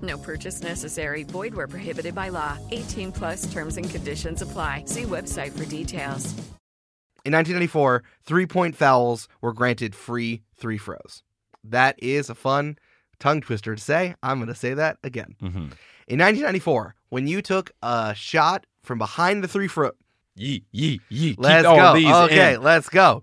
No purchase necessary. Void where prohibited by law. 18 plus terms and conditions apply. See website for details. In 1994, three-point fouls were granted free three throws. That is a fun tongue twister to say. I'm going to say that again. Mm-hmm. In 1994, when you took a shot from behind the three throw... Yee. Let's keep all these. Okay, in. Let's go.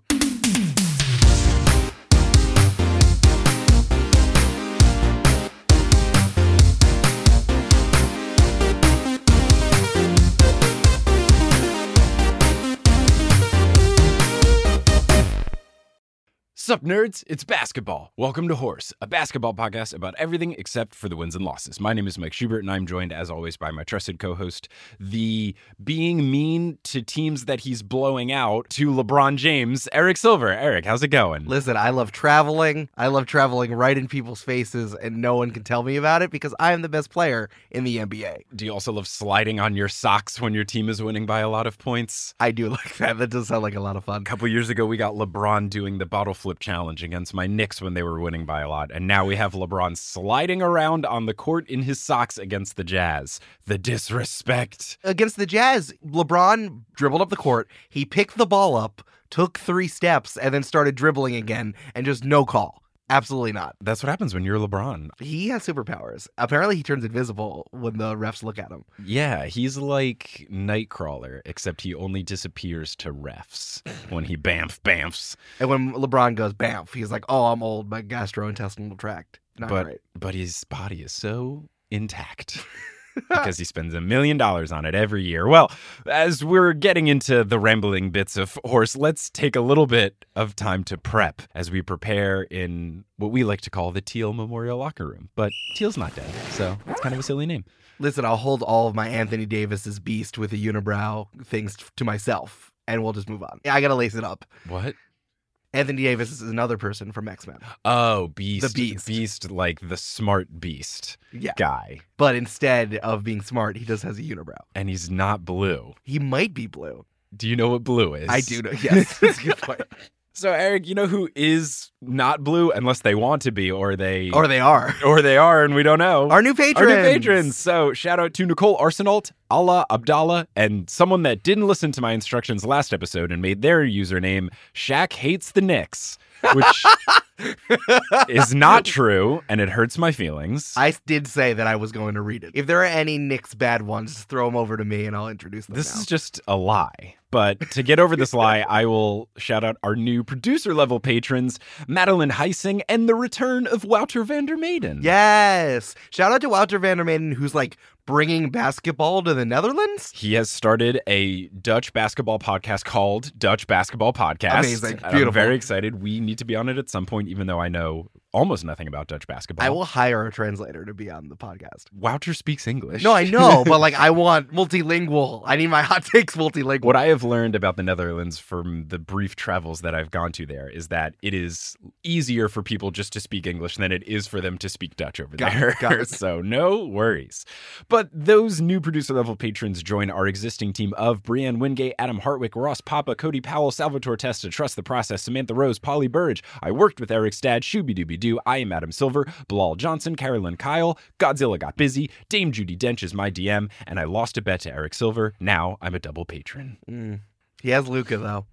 What's up, nerds? It's basketball. Welcome to Horse, a basketball podcast about everything except for the wins and losses. My name is Mike Schubert, and I'm joined, as always, by my trusted co-host, the being mean to teams that he's blowing out to LeBron James, Eric Silver. Eric, how's it going? Listen, I love traveling. I love traveling right in people's faces, and no one can tell me about it because I am the best player in the NBA. Do you also love sliding on your socks when your team is winning by a lot of points? I do like that. That does sound like a lot of fun. A couple years ago, we got LeBron doing the bottle flip challenge against my Knicks when they were winning by a lot, and now we have LeBron sliding around on the court in his socks against the Jazz. The disrespect. Against the Jazz, LeBron dribbled up the court, he picked the ball up, took three steps, and then started dribbling again, and just no call. Absolutely not. That's what happens when you're LeBron. He has superpowers. Apparently, he turns invisible when the refs look at him. Yeah, he's like Nightcrawler, except he only disappears to refs when he bamfs. And when LeBron goes bamf, he's like, oh, I'm old. My gastrointestinal tract. But his body is so intact. Because he spends $1 million on it every year. Well, as we're getting into the rambling bits of Horse, let's take a little bit of time to prep as we prepare in what we like to call the Teal Memorial Locker Room. But Teal's not dead, so it's kind of a silly name. Listen, I'll hold all of my Anthony Davis's beast with the unibrow things to myself, and we'll just move on. I got to lace it up. What? Anthony Davis is another person from X-Men. Oh, Beast. The Beast. Beast, like the smart beast guy. But instead of being smart, he just has a unibrow. And he's not blue. He might be blue. Do you know what blue is? I do know, yes. That's a good point. So, Eric, you know who is not blue unless they want to be, or they are, and we don't know. Our new patrons. So, shout out to Nicole Arsenault, Allah Abdallah, and someone that didn't listen to my instructions last episode and made their username Shaq Hates the Knicks, which is not true, and it hurts my feelings. I did say that I was going to read it. If there are any Knicks bad ones, throw them over to me, and I'll introduce them. This is just a lie. But to get over this lie, I will shout out our new producer-level patrons, Madeline Heising, and the return of Wouter van der Maiden. Yes! Shout out to Wouter van der Maiden, who's, like, bringing basketball to the Netherlands. He has started a Dutch basketball podcast called Dutch Basketball Podcast. Amazing. Beautiful. I'm very excited. We need to be on it at some point, even though I know almost nothing about Dutch basketball. I will hire a translator to be on the podcast. Wouter speaks English. No, I know, but like I want multilingual. I need my hot takes multilingual. What I have learned about the Netherlands from the brief travels that I've gone to there is that it is easier for people just to speak English than it is for them to speak Dutch over there. Got it. So no worries. But those new producer-level patrons join our existing team of Brianne Wingate, Adam Hartwick, Ross Papa, Cody Powell, Salvatore Testa, Trust the Process, Samantha Rose, Polly Burridge. I worked with Eric's dad, Shooby-Dooby. I am Adam Silver, Bilal Johnson, Carolyn Kyle, Godzilla Got Busy, Dame Judi Dench is my DM, and I lost a bet to Eric Silver. Now I'm a double patron. He has Luka, though.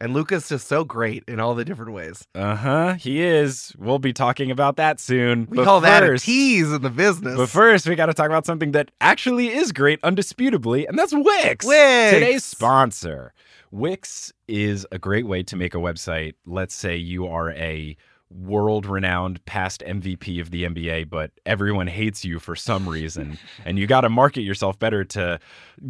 And Luka's just so great in all the different ways. Uh-huh, he is. We'll be talking about that soon. We call that a tease in the business. But first, we got to talk about something that actually is great, undisputably, and that's Wix. Wix! Today's sponsor. Wix is a great way to make a website. Let's say you are a world-renowned past MVP of the NBA, but everyone hates you for some reason. And you got to market yourself better to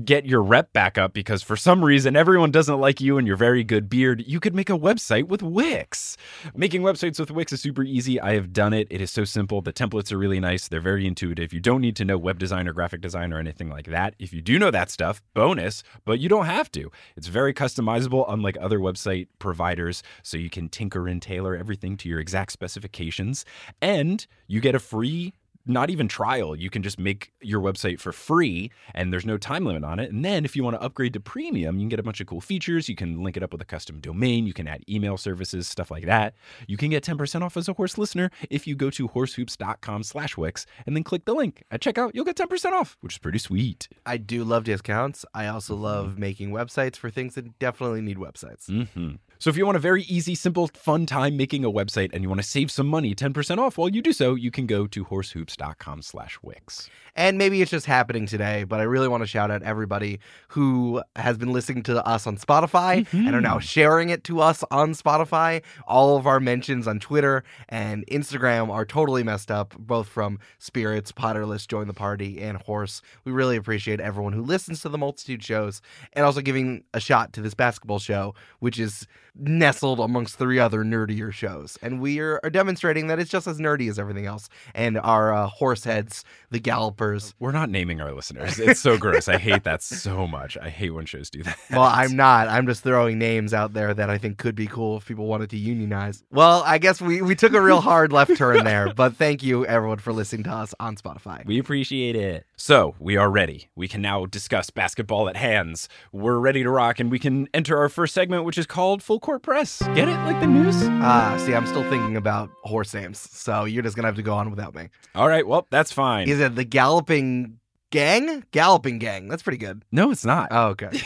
get your rep back up, because for some reason everyone doesn't like you and your very good beard. You could make a website with Wix. Making websites with Wix is super easy. I have done it. It is so simple. The templates are really nice. They're very intuitive. You don't need to know web design or graphic design or anything like that. If you do know that stuff, bonus, but you don't have to. It's very customizable, unlike other website providers, so you can tinker and tailor everything to your exact specifications, and you get a free, not even trial. You can just make your website for free, and there's no time limit on it. And then if you want to upgrade to premium, you can get a bunch of cool features. You can link it up with a custom domain. You can add email services, stuff like that. You can get 10% off as a Horse listener if you go to horsehoops.com/Wix and then click the link at checkout. You'll get 10% off, which is pretty sweet. I do love discounts. I also love making websites for things that definitely need websites. Mm-hmm. So if you want a very easy, simple, fun time making a website and you want to save some money, 10% off while you do so, you can go to horsehoops.com/Wix. And maybe it's just happening today, but I really want to shout out everybody who has been listening to us on Spotify and are now sharing it to us on Spotify. All of our mentions on Twitter and Instagram are totally messed up, both from Spirits, Potterless, Join the Party, and Horse. We really appreciate everyone who listens to the multitude shows and also giving a shot to this basketball show, which is nestled amongst three other nerdier shows, and we are demonstrating that it's just as nerdy as everything else. And our horse heads, the gallopers. We're not naming our listeners. It's so gross. I hate that so much. I hate when shows do that. Well, I'm not. I'm just throwing names out there that I think could be cool if people wanted to unionize. Well, I guess we took a real hard left turn there, but thank you everyone for listening to us on Spotify. We appreciate it. So we are ready. We can now discuss basketball at hands. We're ready to rock, and we can enter our first segment, which is called Full Court Press. Get it? Like the news? See, I'm still thinking about horse names, so you're just going to have to go on without me. All right, well, that's fine. Is it the Galloping Gang? Galloping Gang. That's pretty good. No, it's not. Oh, okay.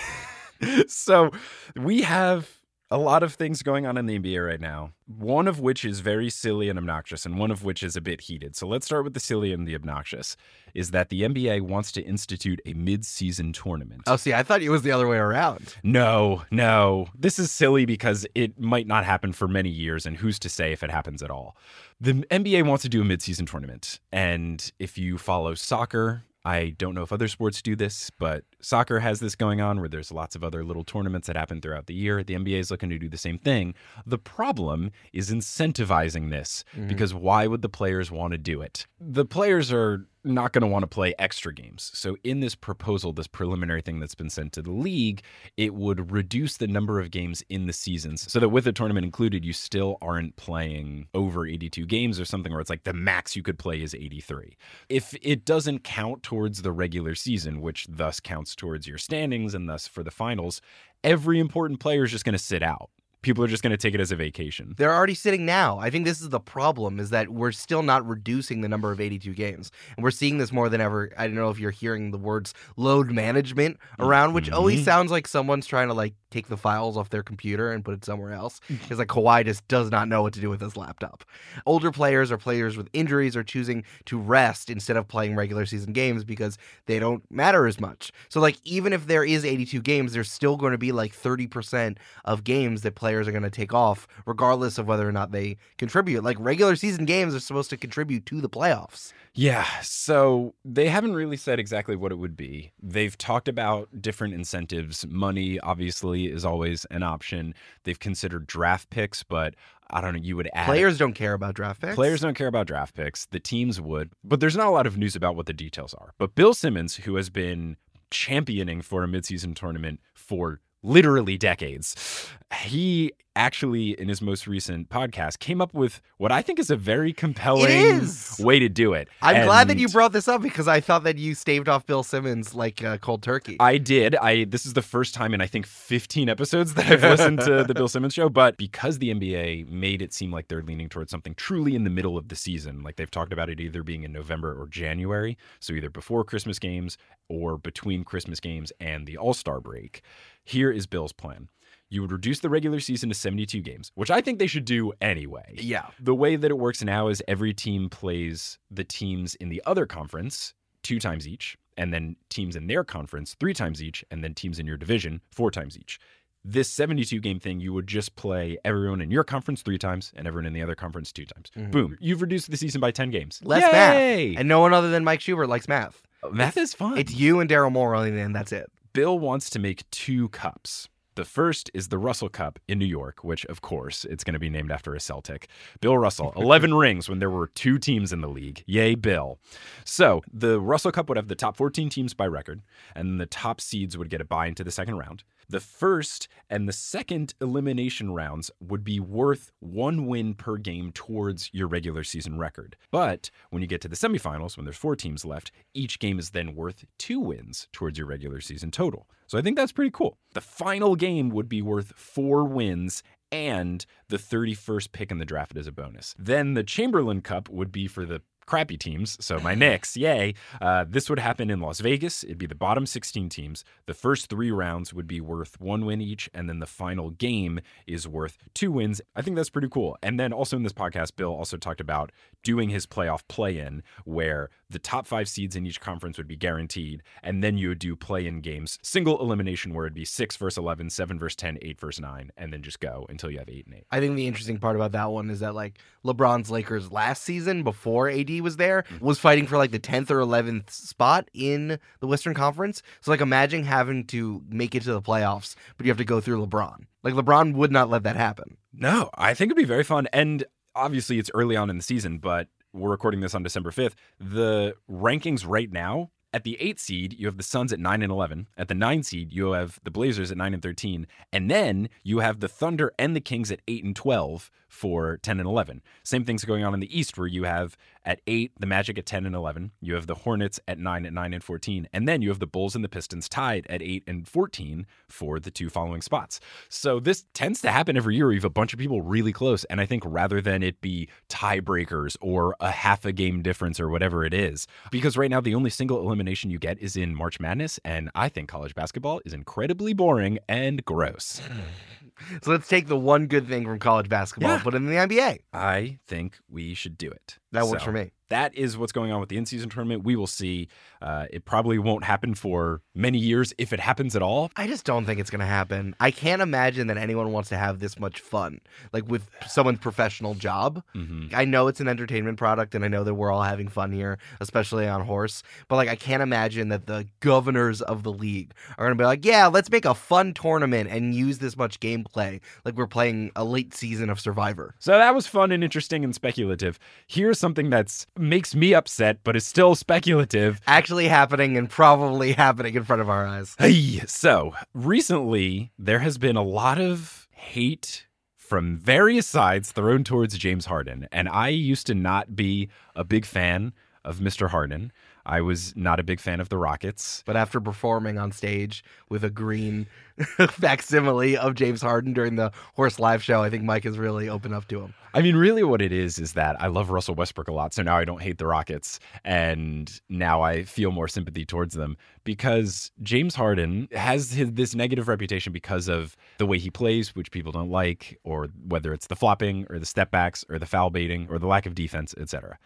So we have a lot of things going on in the NBA right now, one of which is very silly and obnoxious, and one of which is a bit heated. So let's start with the silly and the obnoxious, is that the NBA wants to institute a mid-season tournament. Oh, see, I thought it was the other way around. No. This is silly because it might not happen for many years, and who's to say if it happens at all. The NBA wants to do a mid-season tournament, and if you follow soccer, I don't know if other sports do this, but soccer has this going on where there's lots of other little tournaments that happen throughout the year. The NBA is looking to do the same thing. The problem is incentivizing this, because why would the players want to do it? The players are not going to want to play extra games. So in this proposal, this preliminary thing that's been sent to the league, it would reduce the number of games in the seasons so that with the tournament included, you still aren't playing over 82 games or something where it's like the max you could play is 83. If it doesn't count towards the regular season, which thus counts towards your standings and thus for the finals, every important player is just going to sit out. People are just going to take it as a vacation. They're already sitting now. I think this is the problem, is that we're still not reducing the number of 82 games. And we're seeing this more than ever. I don't know if you're hearing the words load management around, which always sounds like someone's trying to like take the files off their computer and put it somewhere else. It's like Kawhi just does not know what to do with his laptop. Older players or players with injuries are choosing to rest instead of playing regular season games because they don't matter as much. So like even if there is 82 games, there's still going to be like 30% of games that players are going to take off regardless of whether or not they contribute. Like regular season games are supposed to contribute to the playoffs. Yeah, so they haven't really said exactly what it would be. They've talked about different incentives. Money, obviously, is always an option. They've considered draft picks, but I don't know, you would add... Players don't care about draft picks? Players don't care about draft picks. The teams would. But there's not a lot of news about what the details are. But Bill Simmons, who has been championing for a midseason tournament for literally decades, he actually, in his most recent podcast, came up with what I think is a very compelling way to do it. I'm glad that you brought this up because I thought that you staved off Bill Simmons like cold turkey. I did. This is the first time in, I think, 15 episodes that I've listened to the Bill Simmons show, but because the NBA made it seem like they're leaning towards something truly in the middle of the season, like they've talked about it either being in November or January, so either before Christmas games or between Christmas games and the All-Star break, here is Bill's plan. You would reduce the regular season to 72 games, which I think they should do anyway. Yeah. The way that it works now is every team plays the teams in the other conference 2 times each, and then teams in their conference 3 times each, and then teams in your division 4 times each. this 72-game thing, you would just play everyone in your conference 3 times and everyone in the other conference 2 times. Mm-hmm. Boom. You've reduced the season by 10 games. Less math. And no one other than Mike Schubert likes math. Math is fun. It's you and Daryl Morey, and that's it. Bill wants to make 2 cups. The first is the Russell Cup in New York, which, of course, it's going to be named after a Celtic. Bill Russell, 11 rings when there were 2 teams in the league. Yay, Bill. So the Russell Cup would have the top 14 teams by record, and the top seeds would get a bye into the second round. The first and the second elimination rounds would be worth 1 win per game towards your regular season record. But when you get to the semifinals, when there's 4 teams left, each game is then worth 2 wins towards your regular season total. So I think that's pretty cool. The final game would be worth 4 wins and the 31st pick in the draft as a bonus. Then the Chamberlain Cup would be for the crappy teams, so my Knicks, yay. This would happen in Las Vegas. It'd be the bottom 16 teams. The first 3 rounds would be worth 1 win each, and then the final game is worth 2 wins. I think that's pretty cool. And then also in this podcast, Bill also talked about doing his playoff play-in, where the top 5 seeds in each conference would be guaranteed, and then you would do play-in games, single elimination, where it'd be 6 versus 11, 7 versus 10, 8 versus 9, and then just go until you have 8 and 8. I think the interesting part about that one is that, like, LeBron's Lakers last season, before AD was there, was fighting for like the 10th or 11th spot in the Western Conference. So, like, imagine having to make it to the playoffs, but you have to go through LeBron. Like, LeBron would not let that happen. No, I think it'd be very fun. And obviously, it's early on in the season, but we're recording this on December 5th. The rankings right now, at the 8 seed, you have the Suns at 9 and 11. At the 9 seed, you have the Blazers at 9 and 13. And then you have the Thunder and the Kings at 8 and 12 for 10 and 11. Same thing's going on in the East, where you have at 8, the Magic at 10 and 11. You have the Hornets at 9 and 14. And then you have the Bulls and the Pistons tied at 8 and 14 for the 2 following spots. So this tends to happen every year. You have a bunch of people really close. And I think rather than it be tiebreakers or a half a game difference or whatever it is, because right now the only single elimination you get is in March Madness, and I think college basketball is incredibly boring and gross. So let's take the one good thing from college basketball and put it in the NBA. I think we should do it. That works for me. That is what's going on with the in-season tournament. We will see. It probably won't happen for many years, if it happens at all. I just don't think it's going to happen. I can't imagine that anyone wants to have this much fun, like, with someone's professional job. Mm-hmm. I know it's an entertainment product, and I know that we're all having fun here, especially on Horse. But, like, I can't imagine that the governors of the league are going to be like, yeah, let's make a fun tournament and use this much gameplay, like we're playing a late season of Survivor. So that was fun and interesting and speculative. Here's something that's makes me upset, but is still speculative. Actually happening, and probably happening in front of our eyes. Hey, so recently, there has been a lot of hate from various sides thrown towards James Harden. And I used to not be a big fan of Mr. Harden. I was not a big fan of the Rockets. But after performing on stage with a green facsimile of James Harden during the Horse live show, I think Mike has really opened up to him. I mean, really what it is that I love Russell Westbrook a lot, so now I don't hate the Rockets, and now I feel more sympathy towards them, because James Harden has this negative reputation because of the way he plays, which people don't like, or whether it's the flopping, or the step backs, or the foul baiting, or the lack of defense, etc.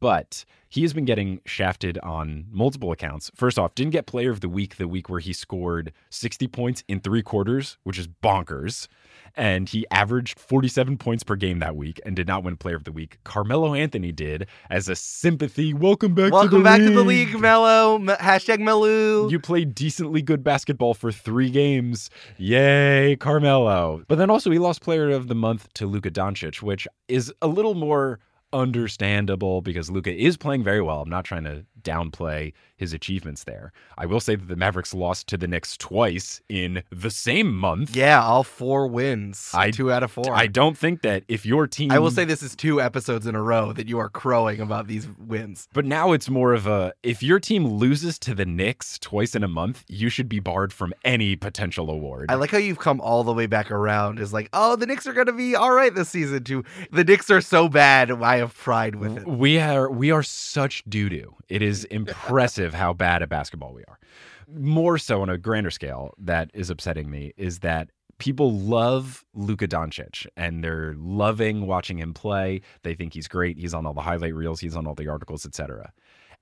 But he has been getting shafted on multiple accounts. First off, didn't get Player of the week where he scored 60 points in 3 quarters, which is bonkers. And he averaged 47 points per game that week and did not win Player of the Week. Carmelo Anthony did, as a sympathy. Welcome back to the league, Melo. Hashtag Melu. You played decently good basketball for 3 games. Yay, Carmelo. But then also he lost Player of the Month to Luka Doncic, which is a little more understandable, because Luka is playing very well. I'm not trying to downplay his achievements there. I will say that the Mavericks lost to the Knicks twice in the same month. Yeah, all 4 wins. 2 out of 4. I don't think that if your team... I will say this is 2 episodes in a row that you are crowing about these wins. But now it's more of a, if your team loses to the Knicks twice in a month, you should be barred from any potential award. I like how you've come all the way back around. It's like, oh, the Knicks are going to be all right this season, to the Knicks are so bad, I have pride with it. We are such doo-doo. It is impressive how bad at basketball we are. More so on a grander scale that is upsetting me is that people love Luka Doncic, and they're loving watching him play. They think he's great. He's on all the highlight reels. He's on all the articles, etc.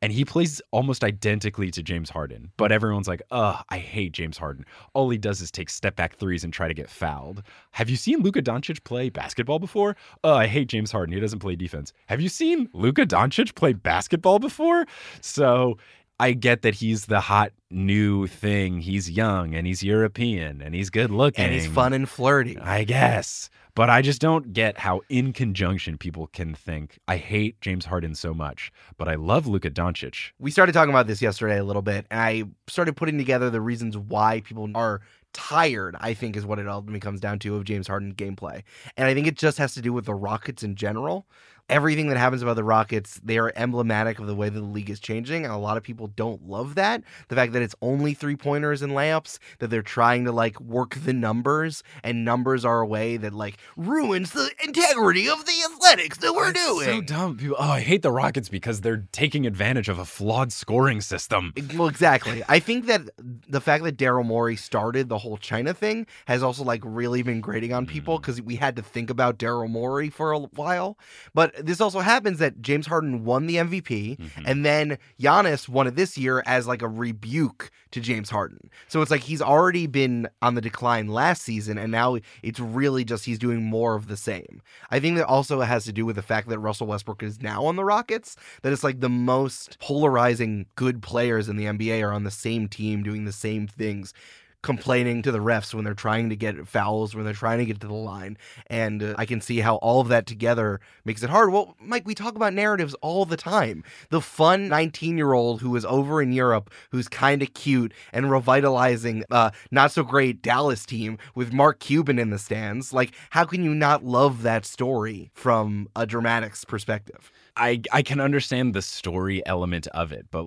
And he plays almost identically to James Harden. But everyone's like, I hate James Harden. All he does is take step-back threes and try to get fouled. Have you seen Luka Doncic play basketball before? I hate James Harden. He doesn't play defense. Have you seen Luka Doncic play basketball before? So I get that he's the hot new thing. He's young, and he's European, and he's good-looking. And he's fun and flirty. I guess. But I just don't get how in conjunction people can think, I hate James Harden so much, but I love Luka Doncic. We started talking about this yesterday a little bit, and I started putting together the reasons why people are tired, I think is what it ultimately comes down to, of James Harden's gameplay. And I think it just has to do with the Rockets in general. Everything that happens about the Rockets, they are emblematic of the way that the league is changing, and a lot of people don't love that. The fact that it's only three-pointers and layups, that they're trying to, work the numbers, and numbers are a way that, ruins the integrity of the athletics that we're doing. It's so dumb. People, I hate the Rockets because they're taking advantage of a flawed scoring system. Well, exactly. I think that the fact that Daryl Morey started the whole China thing has also, really been grating on people, because we had to think about Daryl Morey for a while, but this also happens that James Harden won the MVP, and then Giannis won it this year as a rebuke to James Harden. So it's he's already been on the decline last season, and now it's really just he's doing more of the same. I think that also has to do with the fact that Russell Westbrook is now on the Rockets, that it's the most polarizing good players in the NBA are on the same team doing the same things, complaining to the refs when they're trying to get fouls, when they're trying to get to the line. And I can see how all of that together makes it hard. Well, Mike, we talk about narratives all the time. The fun 19-year-old who is over in Europe, who's kind of cute and revitalizing not-so-great Dallas team with Mark Cuban in the stands. How can you not love that story from a dramatics perspective? I can understand the story element of it, but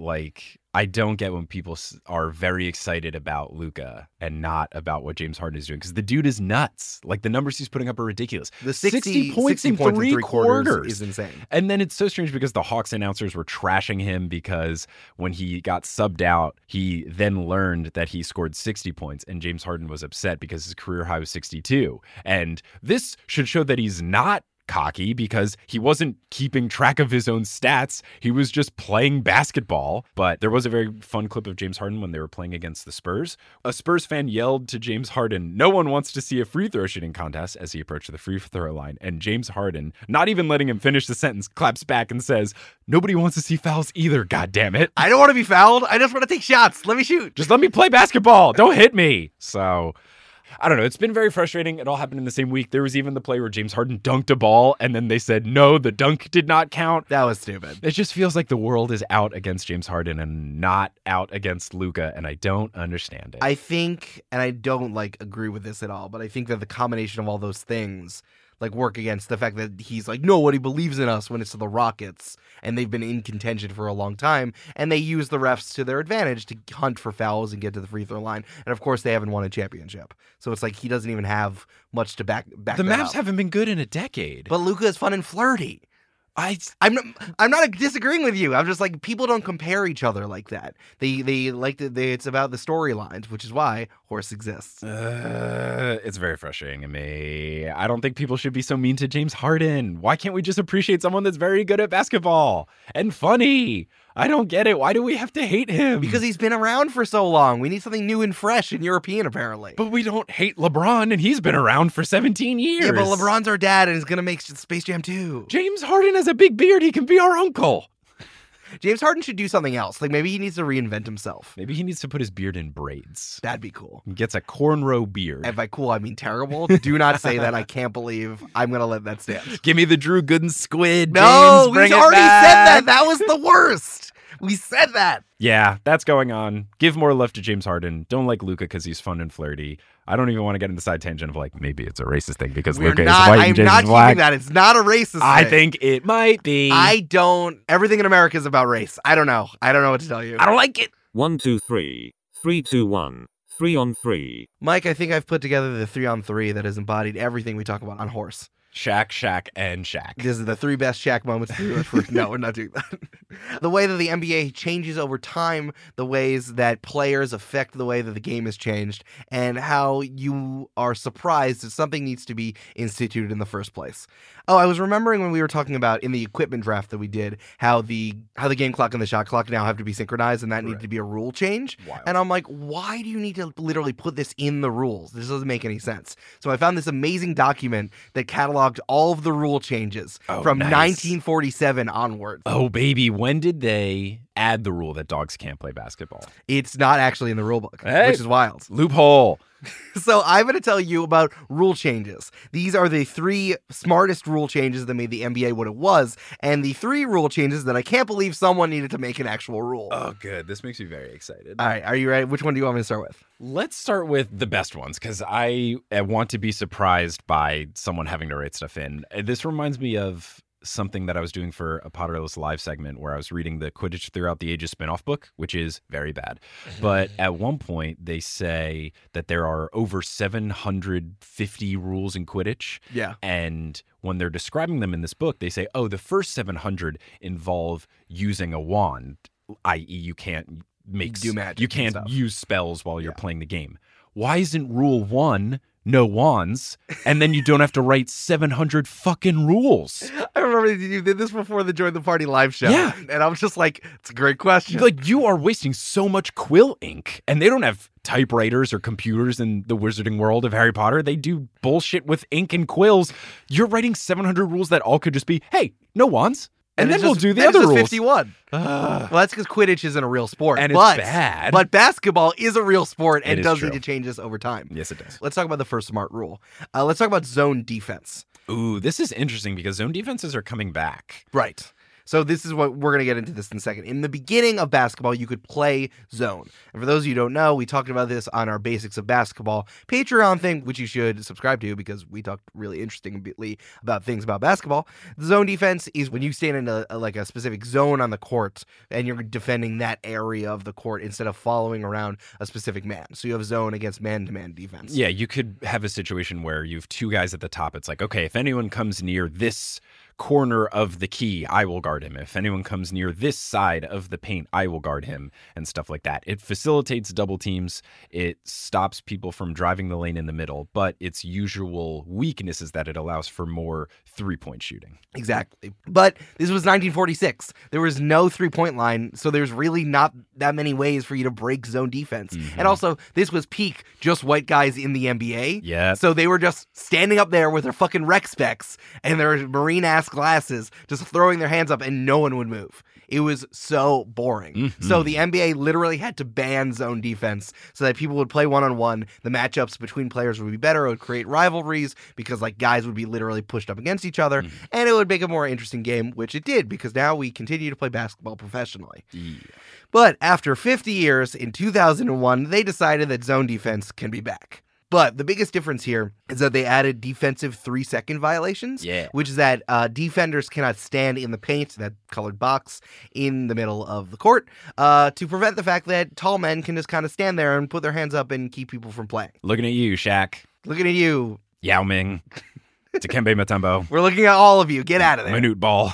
I don't get when people are very excited about Luka and not about what James Harden is doing, because the dude is nuts. The numbers he's putting up are ridiculous. The 60 points in three quarters is insane. And then it's so strange because the Hawks announcers were trashing him because when he got subbed out, he then learned that he scored 60 points, and James Harden was upset because his career high was 62. And this should show that he's not cocky, because he wasn't keeping track of his own stats. He was just playing basketball. But there was a very fun clip of James Harden when they were playing against the Spurs. A Spurs fan yelled to James Harden, "No one wants to see a free throw shooting contest," as he approached the free throw line. And James Harden, not even letting him finish the sentence, claps back and says, "Nobody wants to see fouls either, goddammit. I don't want to be fouled. I just want to take shots. Let me shoot. Just let me play basketball. Don't hit me." So I don't know. It's been very frustrating. It all happened in the same week. There was even the play where James Harden dunked a ball, and then they said, no, the dunk did not count. That was stupid. It just feels like the world is out against James Harden and not out against Luka, and I don't understand it. I think, and I don't, agree with this at all, but I think that the combination of all those things work against the fact that he's nobody believes in us when it's to the Rockets, and they've been in contention for a long time, and they use the refs to their advantage to hunt for fouls and get to the free throw line, and of course they haven't won a championship, so it's he doesn't even have much to back the Mavs up. Haven't been good in a decade, but Luka is fun and flirty. I'm not disagreeing with you. I'm just people don't compare each other like that. It's about the storylines, which is why Horse exists. It's very frustrating to me. I don't think people should be so mean to James Harden. Why can't we just appreciate someone that's very good at basketball and funny? I don't get it. Why do we have to hate him? Because he's been around for so long. We need something new and fresh and European, apparently. But we don't hate LeBron, and he's been around for 17 years. Yeah, but LeBron's our dad, and he's going to make Space Jam 2. James Harden has a big beard. He can be our uncle. James Harden should do something else. Maybe he needs to reinvent himself. Maybe he needs to put his beard in braids. That'd be cool. He gets a cornrow beard. And by cool, I mean terrible. Do not say that. I can't believe I'm going to let that stand. Give me the Drew Gooden squid, no, James. No, we already said that. That was the worst. We said that. Yeah, that's going on. Give more love to James Harden. Don't like Luka because he's fun and flirty. I don't even want to get into the side tangent of maybe it's a racist thing because Luka is white and James is black. I'm not keeping that. It's not a racist thing. I think it might be. Everything in America is about race. I don't know. I don't know what to tell you. I don't like it. 1, 2, 3. 3, 2, 1. 3 on 3. Mike, I think I've put together the 3 on 3 that has embodied everything we talk about on Horse. Shaq, Shaq, and Shaq. These are the three best Shaq moments. No, we're not doing that. The way that the NBA changes over time, the ways that players affect the way that the game has changed, and how you are surprised that something needs to be instituted in the first place. Oh, I was remembering when we were talking about in the equipment draft that we did, how the game clock and the shot clock now have to be synchronized, and that needed to be a rule change. Wild. And I'm like, why do you need to literally put this in the rules? This doesn't make any sense. So I found this amazing document that cataloged all of the rule changes from 1947 onward. Oh, baby. When did they add the rule that dogs can't play basketball? It's not actually in the rule book, which is wild. Loophole. So I'm going to tell you about rule changes. These are the three smartest rule changes that made the NBA what it was, and the three rule changes that I can't believe someone needed to make an actual rule. Oh, good. This makes me very excited. All right. Are you ready? Which one do you want me to start with? Let's start with the best ones, because I want to be surprised by someone having to write stuff in. This reminds me of something that I was doing for a Potterless live segment where I was reading the Quidditch Throughout the Ages spinoff book, which is very bad. But at one point, they say that there are over 750 rules in Quidditch. Yeah. And when they're describing them in this book, they say, oh, the first 700 involve using a wand, i.e. you can't do magic, you can't use spells while you're playing the game. Why isn't rule one no wands, and then you don't have to write 700 fucking rules? I remember you did this before the Join the Party live show. Yeah. And I was just like, it's a great question. Like, you are wasting so much quill ink, and they don't have typewriters or computers in the wizarding world of Harry Potter. They do bullshit with ink and quills. You're writing 700 rules that all could just be, hey, no wands. And then we'll do the other rules. 51. Well, that's because Quidditch isn't a real sport. And it's bad. But basketball is a real sport and does need to change this over time. Yes, it does. Let's talk about the first smart rule. Let's talk about zone defense. Ooh, this is interesting because zone defenses are coming back. Right. So this is what we're going to get into this in a second. In the beginning of basketball, you could play zone. And for those of you who don't know, we talked about this on our Basics of Basketball Patreon thing, which you should subscribe to because we talked really interestingly about things about basketball. The zone defense is when you stand in a specific zone on the court and you're defending that area of the court instead of following around a specific man. So you have zone against man-to-man defense. Yeah, you could have a situation where you have two guys at the top. It's like, okay, if anyone comes near this corner of the key, I will guard him. If anyone comes near this side of the paint, I will guard him, and stuff like that. It facilitates double teams. It stops people from driving the lane in the middle, but its usual weakness is that it allows for more three-point shooting. Exactly. But this was 1946. There was no three-point line, so there's really not that many ways for you to break zone defense. Mm-hmm. And also, this was peak just white guys in the NBA. Yeah. So they were just standing up there with their fucking rec specs and their marine-ass glasses, just throwing their hands up, and no one would move. It was so boring. Mm-hmm. So the NBA literally had to ban zone defense so that people would play one-on-one. The matchups between players would be better. It would create rivalries because, like, guys would be literally pushed up against each other, mm-hmm. and it would make a more interesting game, which it did, because now we continue to play basketball professionally. Yeah. But after 50 years, in 2001, they decided that zone defense can be back. But the biggest difference here is that they added defensive 3-second violations, which is that defenders cannot stand in the paint, that colored box, in the middle of the court, to prevent the fact that tall men can just kind of stand there and put their hands up and keep people from playing. Looking at you, Shaq. Looking at you, Yao Ming. Dikembe Mutombo. We're looking at all of you. Get out of there. Manute Ball.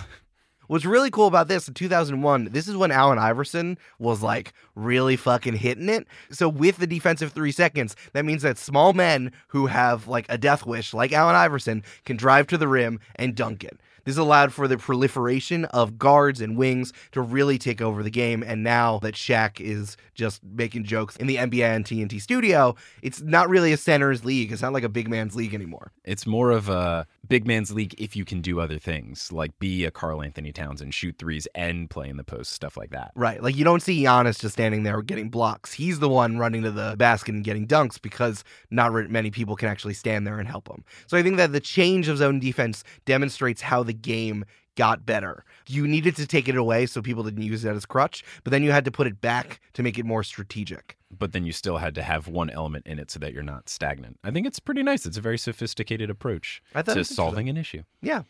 What's really cool about this, in 2001, this is when Allen Iverson was, like, really fucking hitting it. So with the defensive 3 seconds, that means that small men who have, like, a death wish, like Allen Iverson, can drive to the rim and dunk it. This allowed for the proliferation of guards and wings to really take over the game. And now that Shaq is just making jokes in the NBA and TNT studio, it's not really a center's league. It's not like a big man's league anymore. It's more of a big man's league if you can do other things, like be a Karl Anthony Towns and shoot threes and play in the post, stuff like that. Right. Like, you don't see Giannis just standing there getting blocks. He's the one running to the basket and getting dunks because not many people can actually stand there and help him. So I think that the change of zone defense demonstrates how the game got better. You needed to take it away so people didn't use it as crutch, but then you had to put it back to make it more strategic. But then you still had to have one element in it so that you're not stagnant. I think it's pretty nice. It's a very sophisticated approach to solving an issue. Yeah.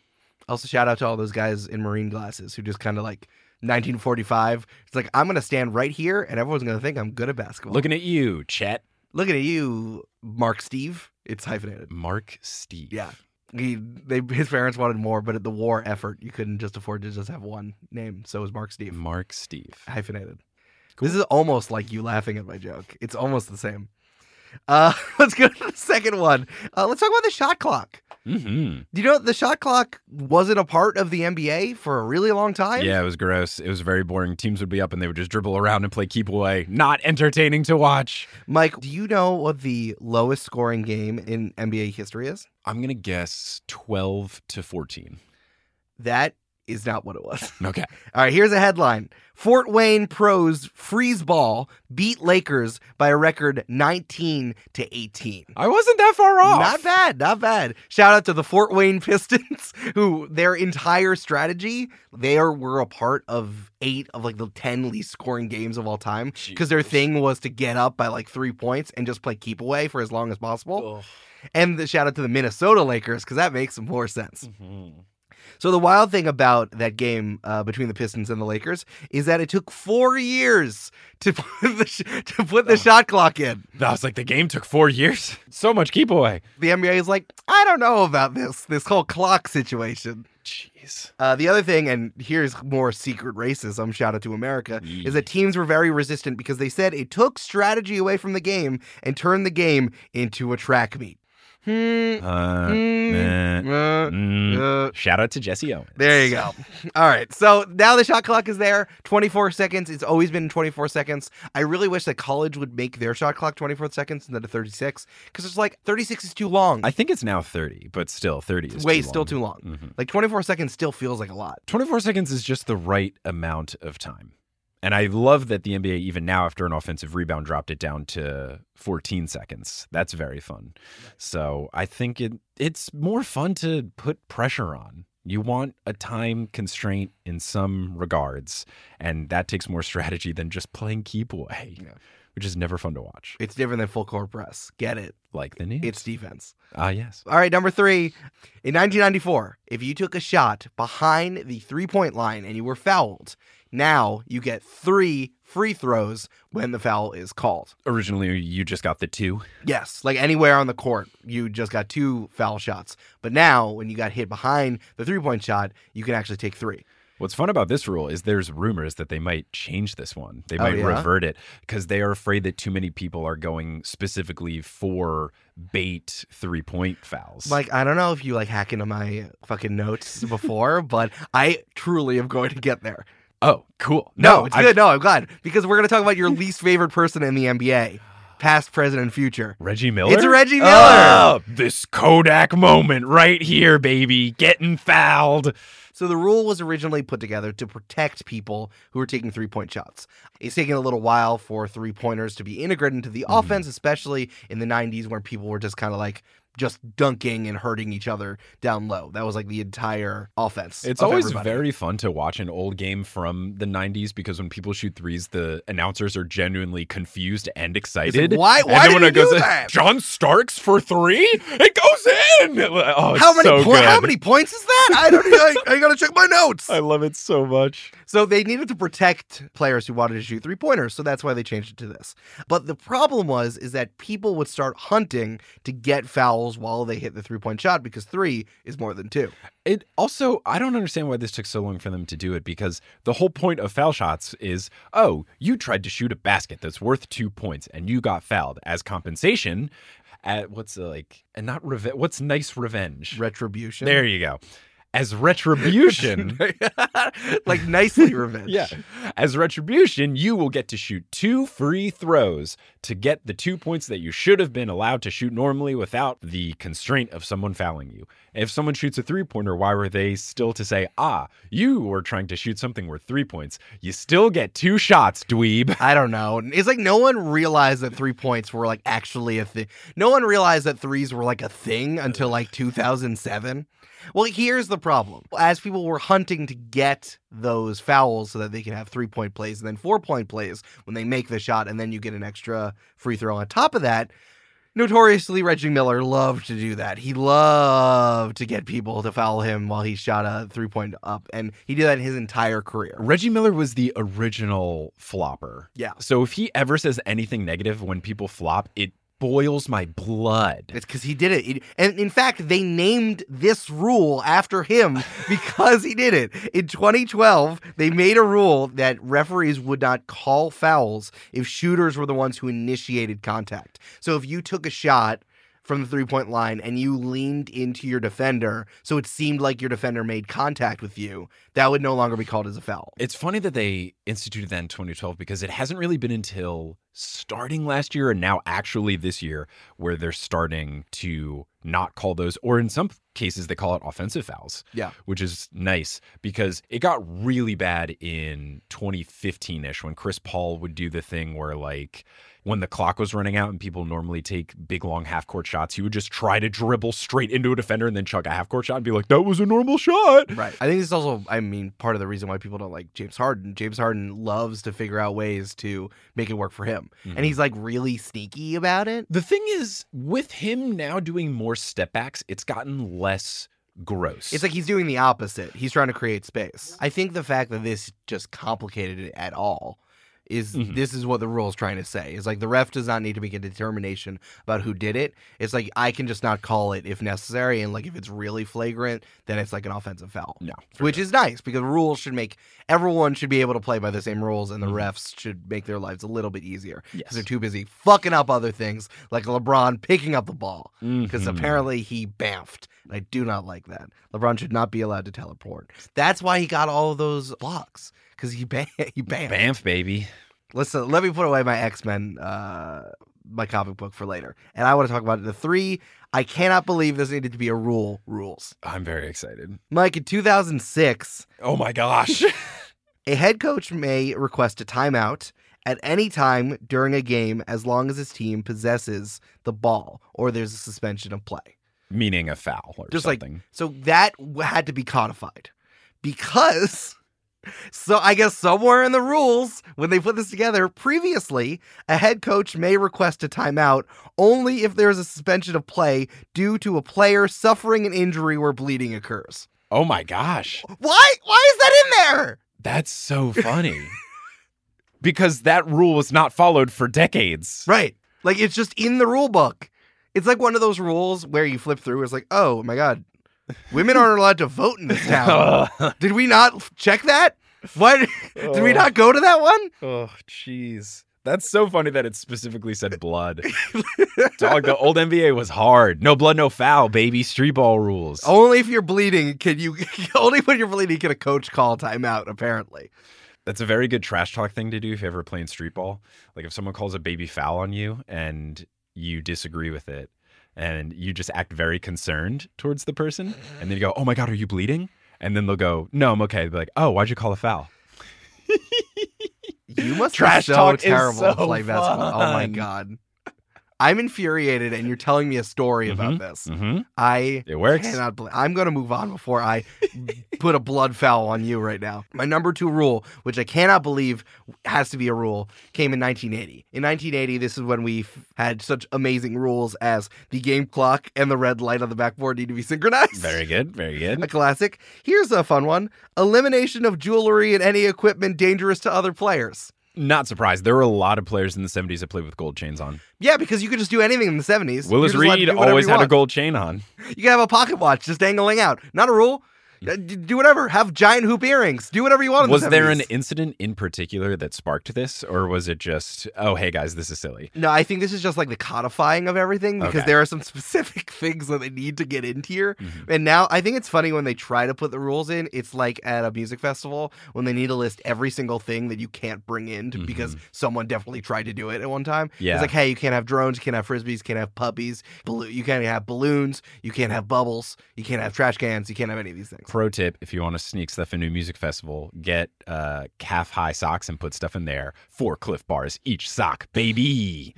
Also, shout out to all those guys in marine glasses who just kind of, like, 1945. It's like, I'm going to stand right here and everyone's going to think I'm good at basketball. Looking at you, Chet. Looking at you, Mark Steve. It's hyphenated. Mark Steve. Yeah. his parents wanted more, but at the war effort, you couldn't just afford to just have one name. So it was Mark Steve. Mark Steve. Hyphenated. Cool. This is almost like you laughing at my joke. It's almost the same. Let's go to the second one. Let's talk about the shot clock. Mm-hmm. Do you know the shot clock wasn't a part of the NBA for a really long time? Yeah, it was gross. It was very boring. Teams would be up and they would just dribble around and play keep away. Not entertaining to watch. Mike, do you know what the lowest scoring game in NBA history is? I'm going to guess 12 to 14. That is not what it was. Okay. All right, here's a headline. Fort Wayne Pros freeze ball beat Lakers by a record 19 to 18. I wasn't that far off. Not bad, not bad. Shout out to the Fort Wayne Pistons, who their entire strategy, they were a part of 8 of like the 10 least scoring games of all time, because their thing was to get up by like 3 points and just play keep away for as long as possible. Ugh. And the shout out to the Minnesota Lakers, because that makes more sense. Mm-hmm. So the wild thing about that game between the Pistons and the Lakers is that it took 4 years to put the shot clock in. I was like, the game took 4 years? So much keep away. The NBA is like, I don't know about this whole clock situation. Jeez. The other thing, and here's more secret racism, shout out to America, is that teams were very resistant because they said it took strategy away from the game and turned the game into a track meet. Shout out to Jesse Owens. There you go. All right. So now the shot clock is there. 24 seconds. It's always been 24 seconds. I really wish that college would make their shot clock 24 seconds instead of 36, because it's like 36 is too long. I think it's now 30, but still 30 is too long. Mm-hmm. Like 24 seconds still feels like a lot. 24 seconds is just the right amount of time. And I love that the NBA, even now after an offensive rebound, dropped it down to 14 seconds. That's very fun. So I think it's more fun to put pressure on. You want a time constraint in some regards, and that takes more strategy than just playing keep away, which is never fun to watch. It's different than full court press. Get it? Like the Knicks. It's defense. Yes. All right, number three. In 1994, if you took a shot behind the three-point line and you were fouled, now you get 3 free throws when the foul is called. Originally, you just got the 2? Yes. Like anywhere on the court, you just got 2 foul shots. But now, when you got hit behind the three-point shot, you can actually take 3. What's fun about this rule is there's rumors that they might change this one. They might revert it because they are afraid that too many people are going specifically for bait three-point fouls. Like, I don't know if you like hack into my fucking notes before, but I truly am going to get there. Oh, cool. No, it's good. No, I'm glad. Because we're going to talk about your least favorite person in the NBA. Past, present, and future. Reggie Miller? It's Reggie Miller! Oh, this Kodak moment right here, baby. Getting fouled. So the rule was originally put together to protect people who were taking three-point shots. It's taken a little while for three-pointers to be integrated into the offense, especially in the 90s when people were just kind of like, just dunking and hurting each other down low. That was like the entire offense. It's always very fun to watch an old game from the 90s because when people shoot threes, the announcers are genuinely confused and excited. Like, why did you do that? John Starks for 3? It goes in! Oh, how many points is that? I don't know. I gotta check my notes. I love it so much. So they needed to protect players who wanted to shoot three-pointers, so that's why they changed it to this. But the problem was that people would start hunting to get fouls while they hit the three-point shot because 3 is more than 2. It also, I don't understand why this took so long for them to do it, because the whole point of foul shots is, oh, you tried to shoot a basket that's worth 2 points and you got fouled as compensation at what's nice revenge? Retribution. There you go. As retribution, like nicely revenge. Yeah. As retribution, you will get to shoot 2 free throws to get the 2 points that you should have been allowed to shoot normally without the constraint of someone fouling you. If someone shoots a three-pointer, why were they still to say, you were trying to shoot something worth 3 points? You still get 2 shots, dweeb. I don't know. It's like no one realized that 3 points were like actually a thing. No one realized that threes were like a thing until like 2007. Well, here's the problem. As people were hunting to get those fouls so that they could have 3-point plays and then 4-point plays when they make the shot, and then you get an extra free throw on top of that, notoriously Reggie Miller loved to do that. He loved to get people to foul him while he shot a 3-point up, and he did that his entire career. Reggie Miller was the original flopper. Yeah. So if he ever says anything negative when people flop, it boils my blood. It's because he did it. And in fact, they named this rule after him because he did it. In 2012, they made a rule that referees would not call fouls if shooters were the ones who initiated contact. So if you took a shot from the three-point line and you leaned into your defender so it seemed like your defender made contact with you, that would no longer be called as a foul. It's funny that they instituted that in 2012 because it hasn't really been until starting last year and now actually this year where they're starting to not call those, or in some cases they call it offensive fouls. Yeah, which is nice because it got really bad in 2015-ish when Chris Paul would do the thing where, like, when the clock was running out and people normally take big, long half-court shots, he would just try to dribble straight into a defender and then chuck a half-court shot and be like, that was a normal shot. Right. I think this is also, I mean, part of the reason why people don't like James Harden. James Harden loves to figure out ways to make it work for him. Mm-hmm. And he's, like, really sneaky about it. The thing is, with him now doing more step-backs, it's gotten less gross. It's like he's doing the opposite. He's trying to create space. I think the fact that this just complicated it at all is this is what the rule is trying to say. It's like the ref does not need to make a determination about who did it. It's like I can just not call it if necessary, and like if it's really flagrant, then it's like an offensive foul. No, which is nice because rules should make everyone should be able to play by the same rules, and the refs should make their lives a little bit easier because they're too busy fucking up other things, like LeBron picking up the ball because apparently he bamfed. I do not like that. LeBron should not be allowed to teleport. That's why he got all of those blocks, because he bamfed. Bamf, baby. Listen, let me put away my X-Men, my comic book for later. And I want to talk about the three, I cannot believe this needed to be a rule, rules. I'm very excited. Mike, in 2006... Oh my gosh. A head coach may request a timeout at any time during a game as long as his team possesses the ball or there's a suspension of play. Meaning a foul or just something. Like, so that had to be codified because, so I guess somewhere in the rules, when they put this together, previously, a head coach may request a timeout only if there is a suspension of play due to a player suffering an injury where bleeding occurs. Oh my gosh. Why? Why is that in there? That's so funny. Because that rule was not followed for decades. Right. Like, it's just in the rule book. It's like one of those rules where you flip through. It's like, oh, my God, women aren't allowed to vote in this town. Did we not check that? What? Did we not go to that one? Oh, jeez. That's so funny that it specifically said blood. Dog, the old NBA was hard. No blood, no foul, baby. Street ball rules. Only if you're bleeding can you – only when you're bleeding can a coach call timeout, apparently. That's a very good trash talk thing to do if you're ever playing street ball. Like if someone calls a baby foul on you and – you disagree with it and you just act very concerned towards the person and then you go, oh my God, are you bleeding? And then they'll go, no, I'm okay. They'll be like, oh, why'd you call a foul? You must trash be so talk terrible so to play basketball. Fun. Oh my God. I'm infuriated and you're telling me a story about this. It works. I'm going to move on before I put a blood foul on you right now. My number two rule, which I cannot believe has to be a rule, came in 1980. In 1980, this is when we had such amazing rules as the game clock and the red light on the backboard need to be synchronized. Very good, very good. A classic. Here's a fun one. Elimination of jewelry and any equipment dangerous to other players. Not surprised. There were a lot of players in the 70s that played with gold chains on. Yeah, because you could just do anything in the 70s. Willis Reed always had a gold chain on. You could have a pocket watch just dangling out. Not a rule. Do whatever. Have giant hoop earrings. Do whatever you want in the 70s. Was there an incident in particular that sparked this, or was it just, oh, hey, guys, this is silly? No, I think this is just like the codifying of everything because there are some specific things that they need to get into here. And now I think it's funny when they try to put the rules in, it's like at a music festival when they need to list every single thing that you can't bring in because someone definitely tried to do it at one time. Yeah. It's like, hey, you can't have drones, you can't have frisbees, you can't have puppies, you can't have balloons, you can't have bubbles, you can't have trash cans, you can't have any of these things. Pro tip, if you want to sneak stuff into a music festival, get calf-high socks and put stuff in there. 4 Cliff Bars each sock, baby.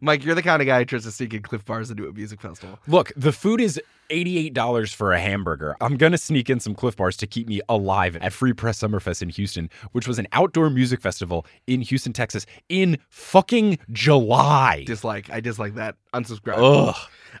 Mike, you're the kind of guy who tries to sneak in Cliff Bars into a music festival. Look, the food is $88 for a hamburger. I'm going to sneak in some Cliff Bars to keep me alive at Free Press Summerfest in Houston, which was an outdoor music festival in Houston, Texas in fucking July. I dislike that. Unsubscribe. Ugh.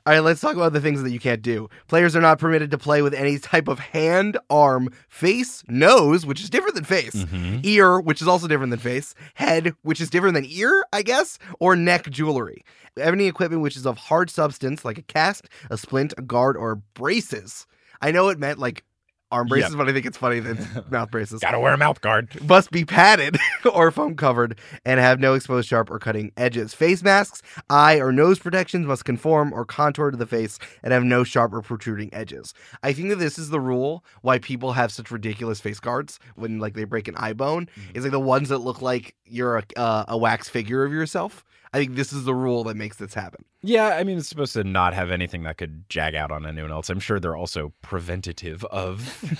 All right, let's talk about the things that you can't do. Players are not permitted to play with any type of hand, arm, face, nose, which is different than face, ear, which is also different than face, head, which is different than ear, I guess, or neck jewelry. Any equipment which is of hard substance, like a cast, a splint, a guard, or braces. I know it meant like arm braces, but I think it's funny that it's mouth braces. Gotta wear a mouth guard. Must be padded or foam covered and have no exposed sharp or cutting edges. Face masks, eye or nose protections must conform or contour to the face and have no sharp or protruding edges. I think that this is the rule why people have such ridiculous face guards when like they break an eye bone. It's like the ones that look like you're a wax figure of yourself. I think this is the rule that makes this happen. Yeah, I mean, it's supposed to not have anything that could jag out on anyone else. I'm sure they're also preventative of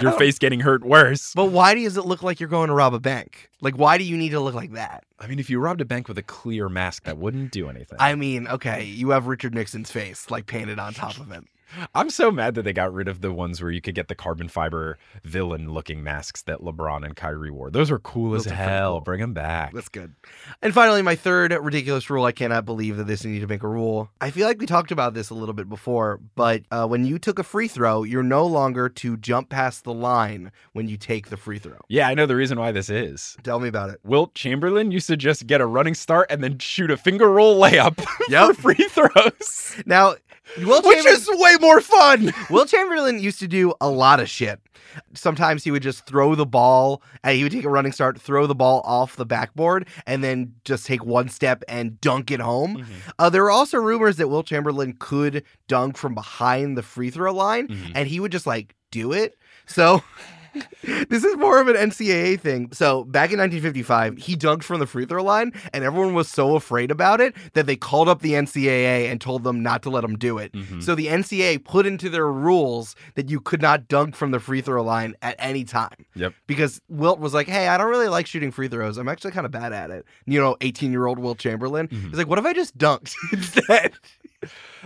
your face getting hurt worse. But why does it look like you're going to rob a bank? Like, why do you need to look like that? I mean, if you robbed a bank with a clear mask, that wouldn't do anything. I mean, okay, you have Richard Nixon's face, like, painted on top of it. I'm so mad that they got rid of the ones where you could get the carbon fiber villain-looking masks that LeBron and Kyrie wore. Those were cool as hell. Cool. Bring them back. That's good. And finally, my third ridiculous rule. I cannot believe that this needed to make a rule. I feel like we talked about this a little bit before, but when you took a free throw, you're no longer to jump past the line when you take the free throw. Yeah, I know the reason why this is. Tell me about it. Wilt Chamberlain used to just get a running start and then shoot a finger roll layup for free throws. Now, which is way more fun. Will Chamberlain used to do a lot of shit. Sometimes he would just throw the ball, and he would take a running start, throw the ball off the backboard, and then just take one step and dunk it home. There were also rumors that Will Chamberlain could dunk from behind the free throw line, and he would just, like, do it. So... this is more of an NCAA thing. So back in 1955, he dunked from the free throw line, and everyone was so afraid about it that they called up the NCAA and told them not to let him do it. So the NCAA put into their rules that you could not dunk from the free throw line at any time. Because Wilt was like, hey, I don't really like shooting free throws. I'm actually kind of bad at it. You know, 18-year-old Wilt Chamberlain. He's like, what if I just dunked instead?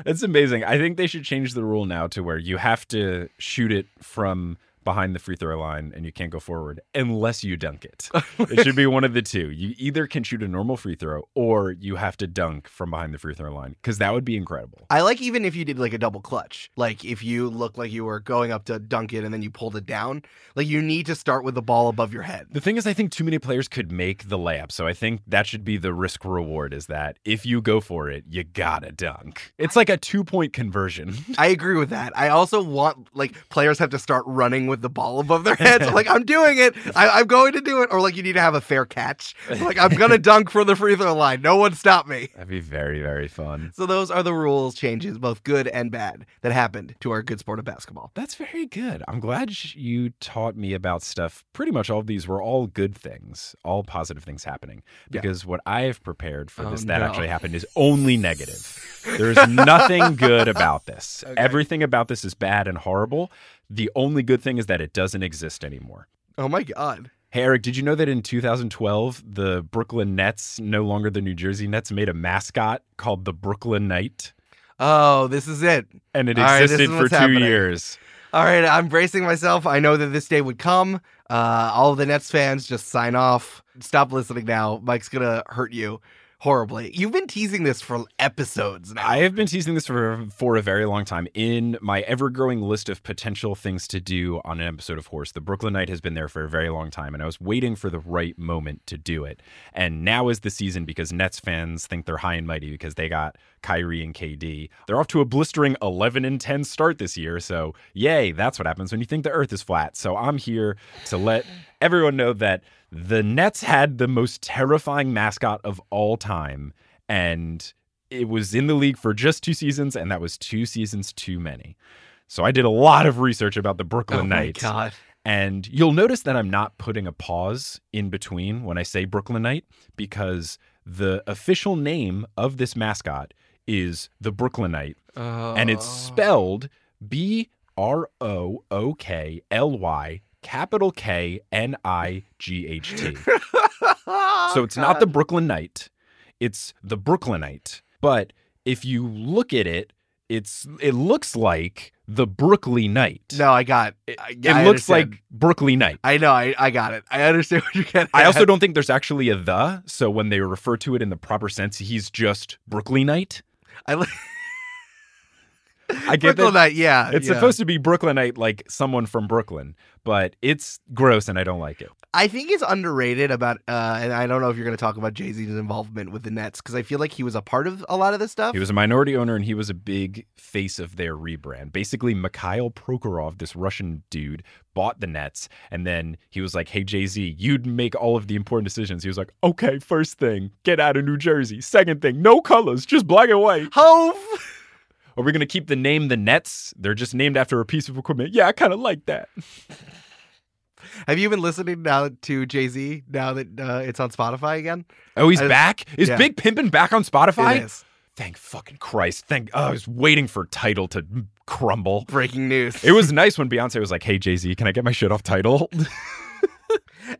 That's amazing. I think they should change the rule now to where you have to shoot it from behind the free throw line and you can't go forward unless you dunk it. It should be one of the two. You either can shoot a normal free throw or you have to dunk from behind the free throw line, because that would be incredible. I like even if you did like a double clutch, like if you looked like you were going up to dunk it and then you pulled it down, like you need to start with the ball above your head. The thing is, I think too many players could make the layup. So I think that should be the risk reward, is that if you go for it, you gotta dunk. It's like a 2-point conversion. I agree with that. I also want like players have to start running with the ball above their heads, like I'm doing it, I'm going to do it, or like you need to have a fair catch, like I'm gonna dunk for the free throw line, no one stop me. That'd be very, very fun. So those are the rules changes, both good and bad, that happened to our good sport of basketball. That's very good. I'm glad you taught me about stuff. Pretty much all of these were all good things, all positive things happening, because what I have prepared for this that actually happened is only negative. There's nothing good about this. Everything about this is bad and horrible. The only good thing is that it doesn't exist anymore. Oh, my God. Hey, Eric, did you know that in 2012, the Brooklyn Nets, no longer the New Jersey Nets, made a mascot called the Brooklyn Knight? Oh, this is it. And it existed for 2 years. All right, I'm bracing myself. I know that this day would come. All of the Nets fans, just sign off. Stop listening now. Mike's going to hurt you horribly. You've been teasing this for episodes now. I have been teasing this for a very long time. In my ever-growing list of potential things to do on an episode of Horse, the Brooklyn Knight has been there for a very long time, and I was waiting for the right moment to do it. And now is the season, because Nets fans think they're high and mighty because they got Kyrie and KD. They're off to a blistering 11-10 start this year, so yay, that's what happens when you think the earth is flat. So I'm here to let everyone know that the Nets had the most terrifying mascot of all time, and it was in the league for just 2 seasons, and that was 2 seasons too many. So I did a lot of research about the Brooklyn Knights. Oh my God. And you'll notice that I'm not putting a pause in between when I say Brooklyn Knight, because the official name of this mascot is the Brooklyn Knight, and it's spelled B-R-O-O-K-L-Y. Capital K-N-I-G-H-T. So it's not the Brooklyn Knight. It's the Brooklynite. But if you look at it, it looks like the Brooklyn Night. No, I got it. I looks understand. Like Brooklyn Night. I know. I got it. I understand what you're getting at. I also don't think there's actually a the. So when they refer to it in the proper sense, he's just Brooklyn Night. I get Brooklyn Night, yeah. It's supposed to be Brooklyn Night, like someone from Brooklyn, but it's gross and I don't like it. I think it's underrated about, and I don't know if you're going to talk about Jay-Z's involvement with the Nets, because I feel like he was a part of a lot of this stuff. He was a minority owner, and he was a big face of their rebrand. Basically, Mikhail Prokhorov, this Russian dude, bought the Nets, and then he was like, hey, Jay-Z, you'd make all of the important decisions. He was like, okay, first thing, get out of New Jersey. Second thing, no colors, just black and white. Hove! Are we going to keep the name the Nets? They're just named after a piece of equipment. Yeah, I kind of like that. Have you been listening now to Jay-Z now that it's on Spotify again? Oh, he's back? Is Big Pimpin' back on Spotify? It is. Thank fucking Christ. I was waiting for Tidal to crumble. Breaking news. It was nice when Beyonce was like, hey, Jay-Z, can I get my shit off Tidal?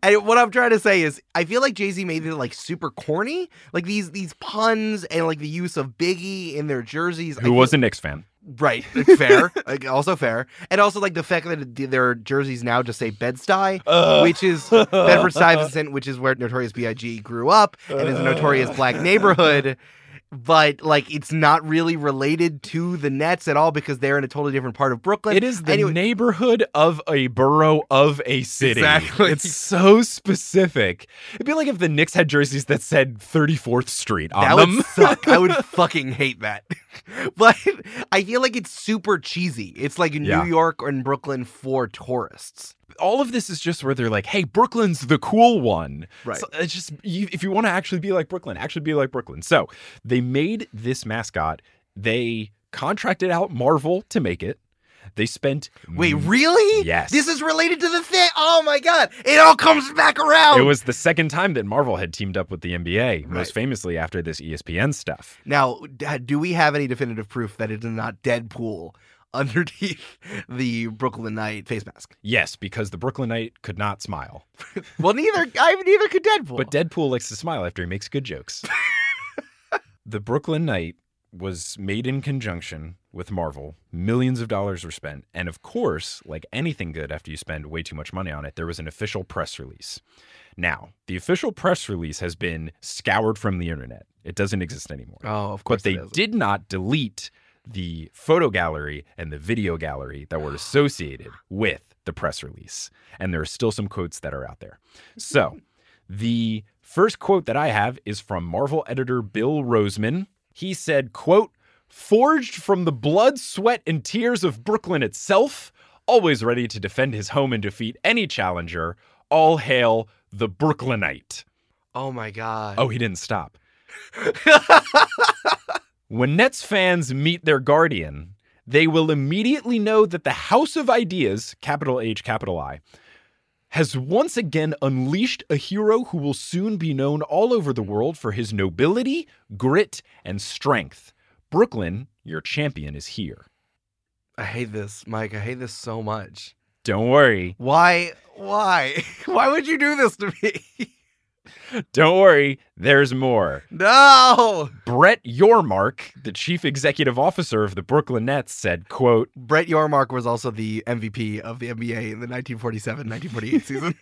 And what I'm trying to say is I feel like Jay-Z made it like super corny. Like these puns and like the use of Biggie in their jerseys. Who was a Knicks fan. Right. Fair. Like, also fair. And also like the fact that their jerseys now just say Bed-Stuy, which is Bedford-Stuyvesant, which is where Notorious B.I.G. grew up and is a notorious black neighborhood. But like it's not really related to the Nets at all because they're in a totally different part of Brooklyn. It is the neighborhood of a borough of a city. Exactly. It's so specific. It'd be like if the Knicks had jerseys that said 34th Street on them. That would suck. I would fucking hate that. But I feel like it's super cheesy. It's like New York or in Brooklyn for tourists. All of this is just where they're like, hey, Brooklyn's the cool one. Right. So it's just, if you want to actually be like Brooklyn, actually be like Brooklyn. So they made this mascot. They contracted out Marvel to make it. They spent... Wait, really? Yes. This is related to the thing? Oh, my God. It all comes back around. It was the second time that Marvel had teamed up with the NBA, right. Most famously after this ESPN stuff. Now, do we have any definitive proof that it is not Deadpool underneath the Brooklyn Knight face mask? Yes, because the Brooklyn Knight could not smile. Well, neither could Deadpool. But Deadpool likes to smile after he makes good jokes. The Brooklyn Knight was made in conjunction with Marvel. Millions of dollars were spent. And of course, like anything good, after you spend way too much money on it, there was an official press release. Now, the official press release has been scoured from the internet. It doesn't exist anymore. Oh, of course. But they did not delete the photo gallery and the video gallery that were associated with the press release. And there are still some quotes that are out there. So the first quote that I have is from Marvel editor Bill Roseman. He said, quote, forged from the blood, sweat, and tears of Brooklyn itself, always ready to defend his home and defeat any challenger, all hail the Brooklynite. Oh, my God. Oh, he didn't stop. When Nets fans meet their guardian, they will immediately know that the House of Ideas, capital H, capital I, has once again unleashed a hero who will soon be known all over the world for his nobility, grit, and strength. Brooklyn, your champion is here. I hate this, Mike. I hate this so much. Don't worry. Why? Why would you do this to me? Don't worry, there's more. No! Brett Yormark, the chief executive officer of the Brooklyn Nets, said, quote, Brett Yormark was also the MVP of the NBA in the 1947-1948 season.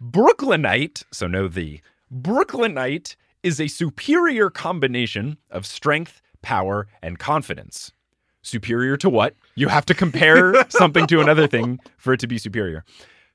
Brooklynite, so no the, Brooklynite is a superior combination of strength, power, and confidence. Superior to what? You have to compare something to another thing for it to be superior.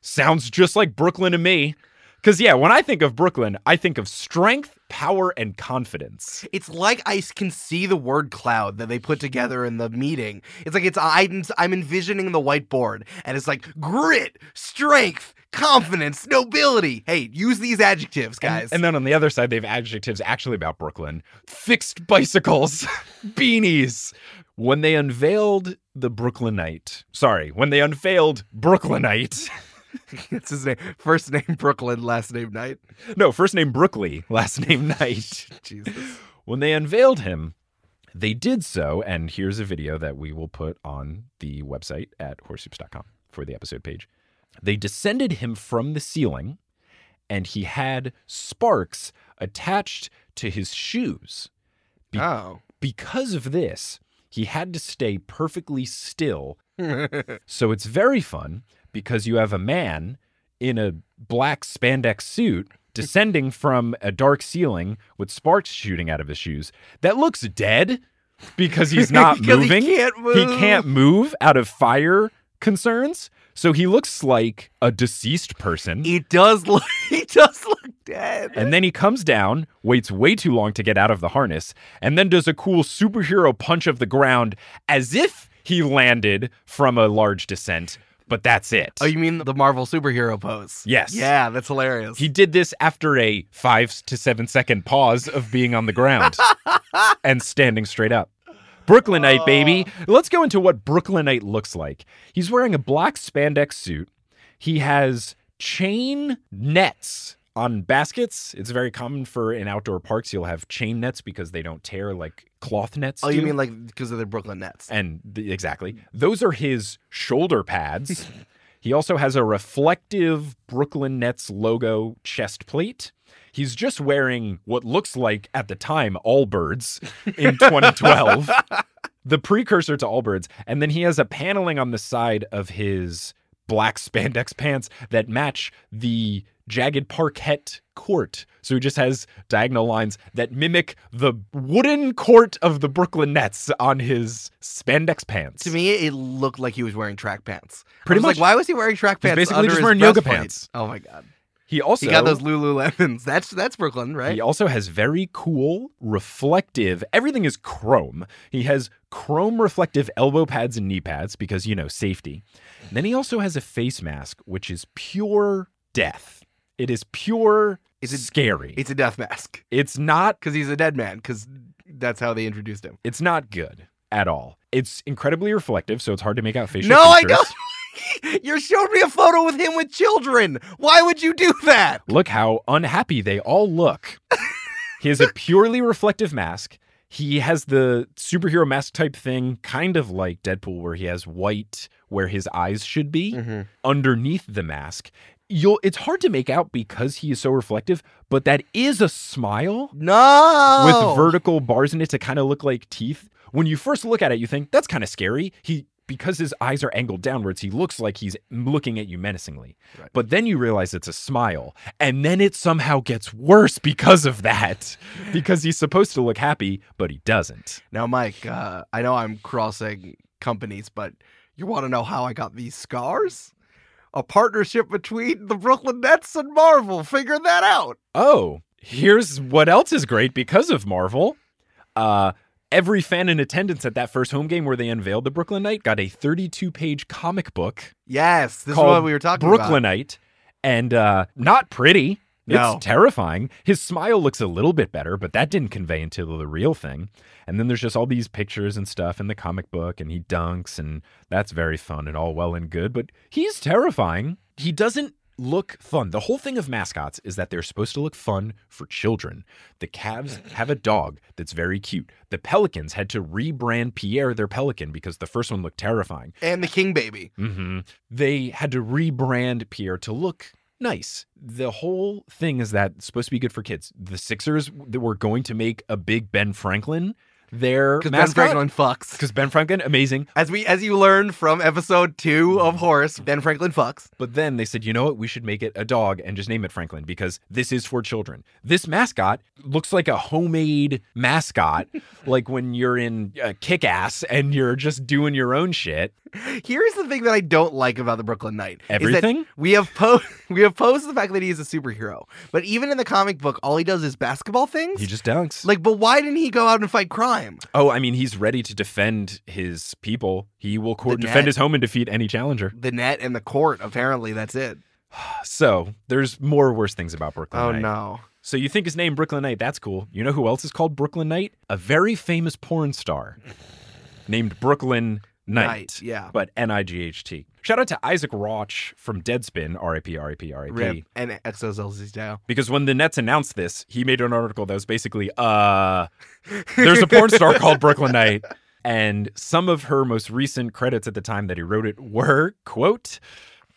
Sounds just like Brooklyn to me. Because, yeah, when I think of Brooklyn, I think of strength, power, and confidence. It's like I can see the word cloud that they put together in the meeting. It's like I'm envisioning the whiteboard, and it's like grit, strength, confidence, nobility. Hey, use these adjectives, guys. And then on the other side, they have adjectives actually about Brooklyn. Fixed bicycles, beanies. When they unveiled Brooklynite... It's his name. First name Brooklyn, last name Knight. No, first name Brooklyn, last name Knight. Jesus. When they unveiled him, they did so. And here's a video that we will put on the website at horsehoops.com for the episode page. They descended him from the ceiling and he had sparks attached to his shoes. Because of this, He had to stay perfectly still. So it's very fun because you have a man in a black spandex suit descending from a dark ceiling with sparks shooting out of his shoes that looks dead because he's not moving. He can't move out of fire concerns. So he looks like a deceased person. He does look dead. And then he comes down, waits way too long to get out of the harness, and then does a cool superhero punch of the ground as if he landed from a large descent. But that's it. Oh, you mean the Marvel superhero pose? Yes. Yeah, that's hilarious. He did this after a 5 to 7 second pause of being on the ground and standing straight up. Brooklynite, baby. Let's go into what Brooklynite looks like. He's wearing a black spandex suit. He has chain nets on baskets. It's very common for in outdoor parks, you'll have chain nets because they don't tear like cloth nets. Oh, you mean like because of the Brooklyn Nets? And exactly. Those are his shoulder pads. He also has a reflective Brooklyn Nets logo chest plate. He's just wearing what looks like, at the time, Allbirds in 2012, the precursor to Allbirds. And then he has a paneling on the side of his black spandex pants that match the jagged parquet court. So he just has diagonal lines that mimic the wooden court of the Brooklyn Nets on his spandex pants. To me, it looked like he was wearing track pants. Pretty much. Like, why was he wearing track pants? He's basically just wearing yoga pants. Oh, my God. He got those Lululemons. That's Brooklyn, right? He also has very cool, reflective, everything is chrome. He has chrome reflective elbow pads and knee pads because, you know, safety. And then he also has a face mask, which is pure death. It is pure scary. It's a death mask. It's not... Because he's a dead man, because that's how they introduced him. It's not good at all. It's incredibly reflective, so it's hard to make out facial features. You showed me a photo with him with children. Why would you do that? Look how unhappy they all look. He has a purely reflective mask. He has the superhero mask type thing, kind of like Deadpool, where he has white where his eyes should be underneath the mask. It's hard to make out because he is so reflective, but that is a smile. No! With vertical bars in it to kind of look like teeth. When you first look at it, you think, that's kind of scary. Because his eyes are angled downwards, he looks like he's looking at you menacingly. Right. But then you realize it's a smile, and then it somehow gets worse because of that. Because he's supposed to look happy, but he doesn't. Now, Mike, I know I'm crossing companies, but you want to know how I got these scars? A partnership between the Brooklyn Nets and Marvel. Figure that out. Oh, here's what else is great because of Marvel. Every fan in attendance at that first home game where they unveiled the Brooklynite got a 32-page comic book. Yes, this is what we were talking about. Brooklynite, and not pretty. No. It's terrifying. His smile looks a little bit better, but that didn't convey until the real thing. And then there's just all these pictures and stuff in the comic book, and he dunks, and that's very fun and all well and good, but he's terrifying. He doesn't look fun. The whole thing of mascots is that they're supposed to look fun for children. The Cavs have a dog that's very cute. The Pelicans had to rebrand Pierre their pelican because the first one looked terrifying. And the King Baby. Mm-hmm. They had to rebrand Pierre to look nice. The whole thing is that it's supposed to be good for kids. The Sixers were going to make a big Ben Franklin their mascot. Because Ben Franklin fucks. Because Ben Franklin, amazing. As you learned from episode 2 of Horse, Ben Franklin fucks. But then they said, you know what? We should make it a dog and just name it Franklin because this is for children. This mascot looks like a homemade mascot, like when you're in Kick-Ass and you're just doing your own shit. Here's the thing that I don't like about the Brooklynite. Everything? We have posed the fact that he is a superhero. But even in the comic book, all he does is basketball things. He just dunks. Like, but why didn't he go out and fight crime? Oh, I mean, he's ready to defend his people. He will defend his home and defeat any challenger. The net and the court, apparently, that's it. So, there's more worse things about Brooklynite. Oh, no. So you think his name Brooklynite, that's cool. You know who else is called Brooklynite? A very famous porn star named Brooklyn Knight. Yeah. But N-I-G-H-T. Shout out to Isaac Rauch from Deadspin, R.I.P., R.I.P., R.I.P. Rip. And XOZZ down. Because when the Nets announced this, he made an article that was basically, there's a porn star called Brooklynite. And some of her most recent credits at the time that he wrote it were, quote,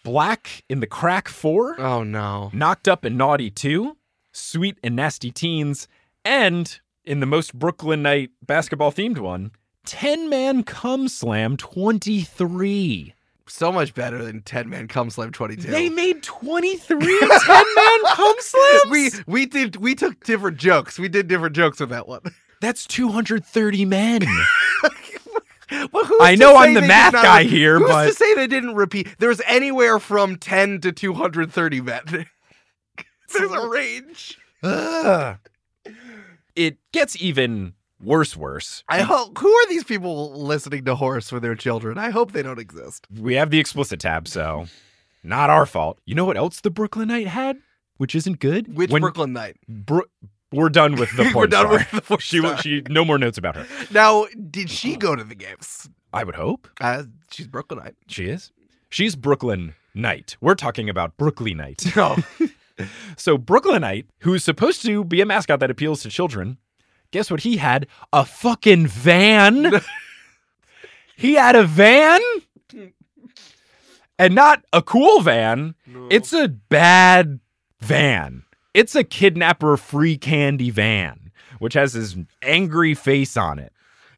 Black in the Crack 4. Oh, no. Knocked Up and Naughty 2. Sweet and Nasty Teens. And in the most Brooklynite basketball-themed one, 10-man cum slam 23. So much better than 10-man cum slam 22. They made 23 10-man cum slams? We took different jokes. We did different jokes with that one. That's 230 men. Well, I know I'm the math guy here, but... Who's to say they didn't repeat? There's anywhere from 10 to 230 men. There's a range. Ugh. It gets even worse. I hope. Who are these people listening to Horse with their children? I hope they don't exist. We have the explicit tab, so not our fault. You know what else the Brooklynite had, which isn't good? Which Brooklynite? We're done with the porn We're done star. With the porn star. No more notes about her. Now, did she go to the games? I would hope. She's Brooklynite. She is? She's Brooklynite. We're talking about Brooklynite. Oh. So Brooklynite, who's supposed to be a mascot that appeals to children, guess what he had? A fucking van. He had a van? And not a cool van. No. It's a bad van. It's a kidnapper-free candy van, which has his angry face on it.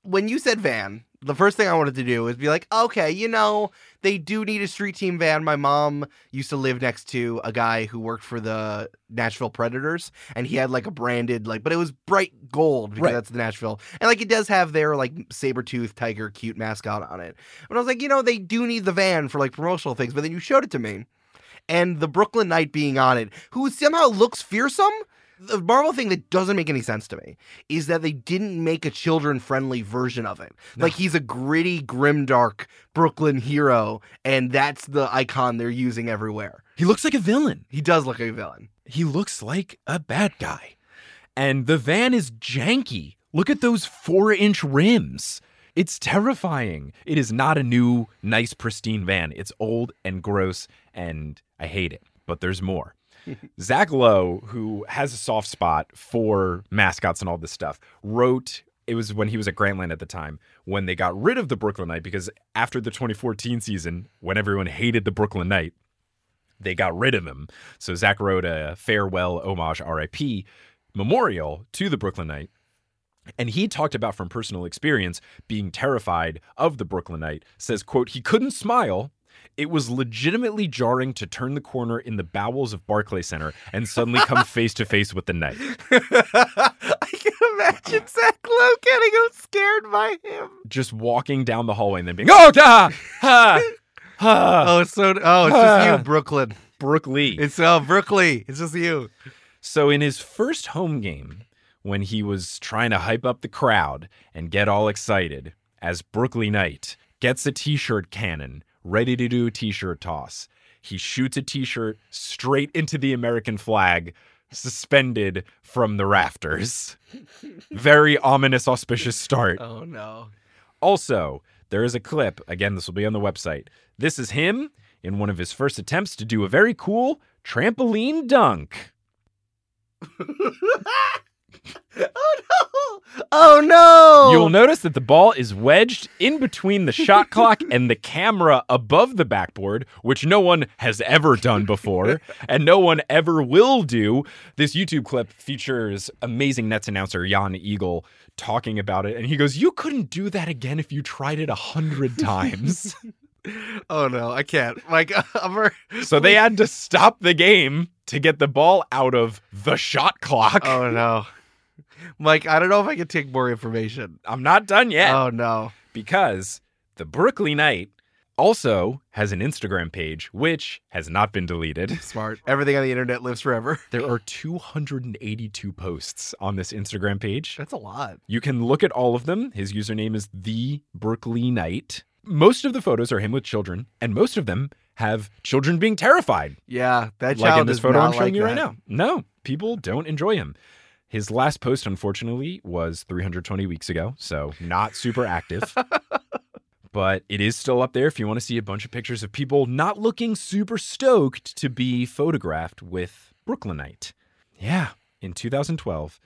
When you said van, the first thing I wanted to do was be like, okay, you know, they do need a street team van. My mom used to live next to a guy who worked for the Nashville Predators, and he had, like, a branded, like, but it was bright gold because that's the Nashville. And, like, it does have their, like, saber-toothed tiger cute mascot on it. But I was like, you know, they do need the van for, like, promotional things. But then you showed it to me. And the Brooklynite being on it, who somehow looks fearsome. The Marvel thing that doesn't make any sense to me is that they didn't make a children-friendly version of it. No. Like, he's a gritty, grimdark Brooklyn hero, and that's the icon they're using everywhere. He looks like a villain. He does look like a villain. He looks like a bad guy. And the van is janky. Look at those 4-inch rims. It's terrifying. It is not a new, nice, pristine van. It's old and gross, and I hate it. But there's more. Zach Lowe, who has a soft spot for mascots and all this stuff, wrote, it was when he was at Grantland at the time, when they got rid of the Brooklynite, because after the 2014 season, when everyone hated the Brooklynite, they got rid of him. So Zach wrote a farewell, homage, RIP memorial to the Brooklynite. And he talked about from personal experience being terrified of the Brooklynite, says, quote, he couldn't smile. It was legitimately jarring to turn the corner in the bowels of Barclays Center and suddenly come face to face with the knife. I can imagine Zach Lowe getting scared by him. Just walking down the hallway and then being, oh, God. It's just you, Brooklyn. Brooklyn. It's Brooklyn. It's just you. So in his first home game, when he was trying to hype up the crowd and get all excited, as Brooklynite gets a T-shirt cannon ready to do a T-shirt toss, he shoots a T-shirt straight into the American flag, suspended from the rafters. Very ominous, auspicious start. Oh, no. Also, there is a clip. Again, this will be on the website. This is him in one of his first attempts to do a very cool trampoline dunk. Oh, no! Oh, no! You'll notice that the ball is wedged in between the shot clock and the camera above the backboard, which no one has ever done before, and no one ever will do. This YouTube clip features amazing Nets announcer Jan Eagle talking about it, and he goes, you couldn't do that again if you tried it 100 times. Oh, no, I can't. Like, so they had to stop the game to get the ball out of the shot clock. Oh, no. Mike, I don't know if I can take more information. I'm not done yet. Oh, no. Because the Brooklynite also has an Instagram page, which has not been deleted. Smart. Everything on the internet lives forever. There are 282 posts on this Instagram page. That's a lot. You can look at all of them. His username is The Brooklynite. Most of the photos are him with children, and most of them have children being terrified. Yeah, that child in this photo I'm showing you right now. No, people don't enjoy him. His last post, unfortunately, was 320 weeks ago, so not super active. But it is still up there if you want to see a bunch of pictures of people not looking super stoked to be photographed with Brooklynite. Yeah, in 2012,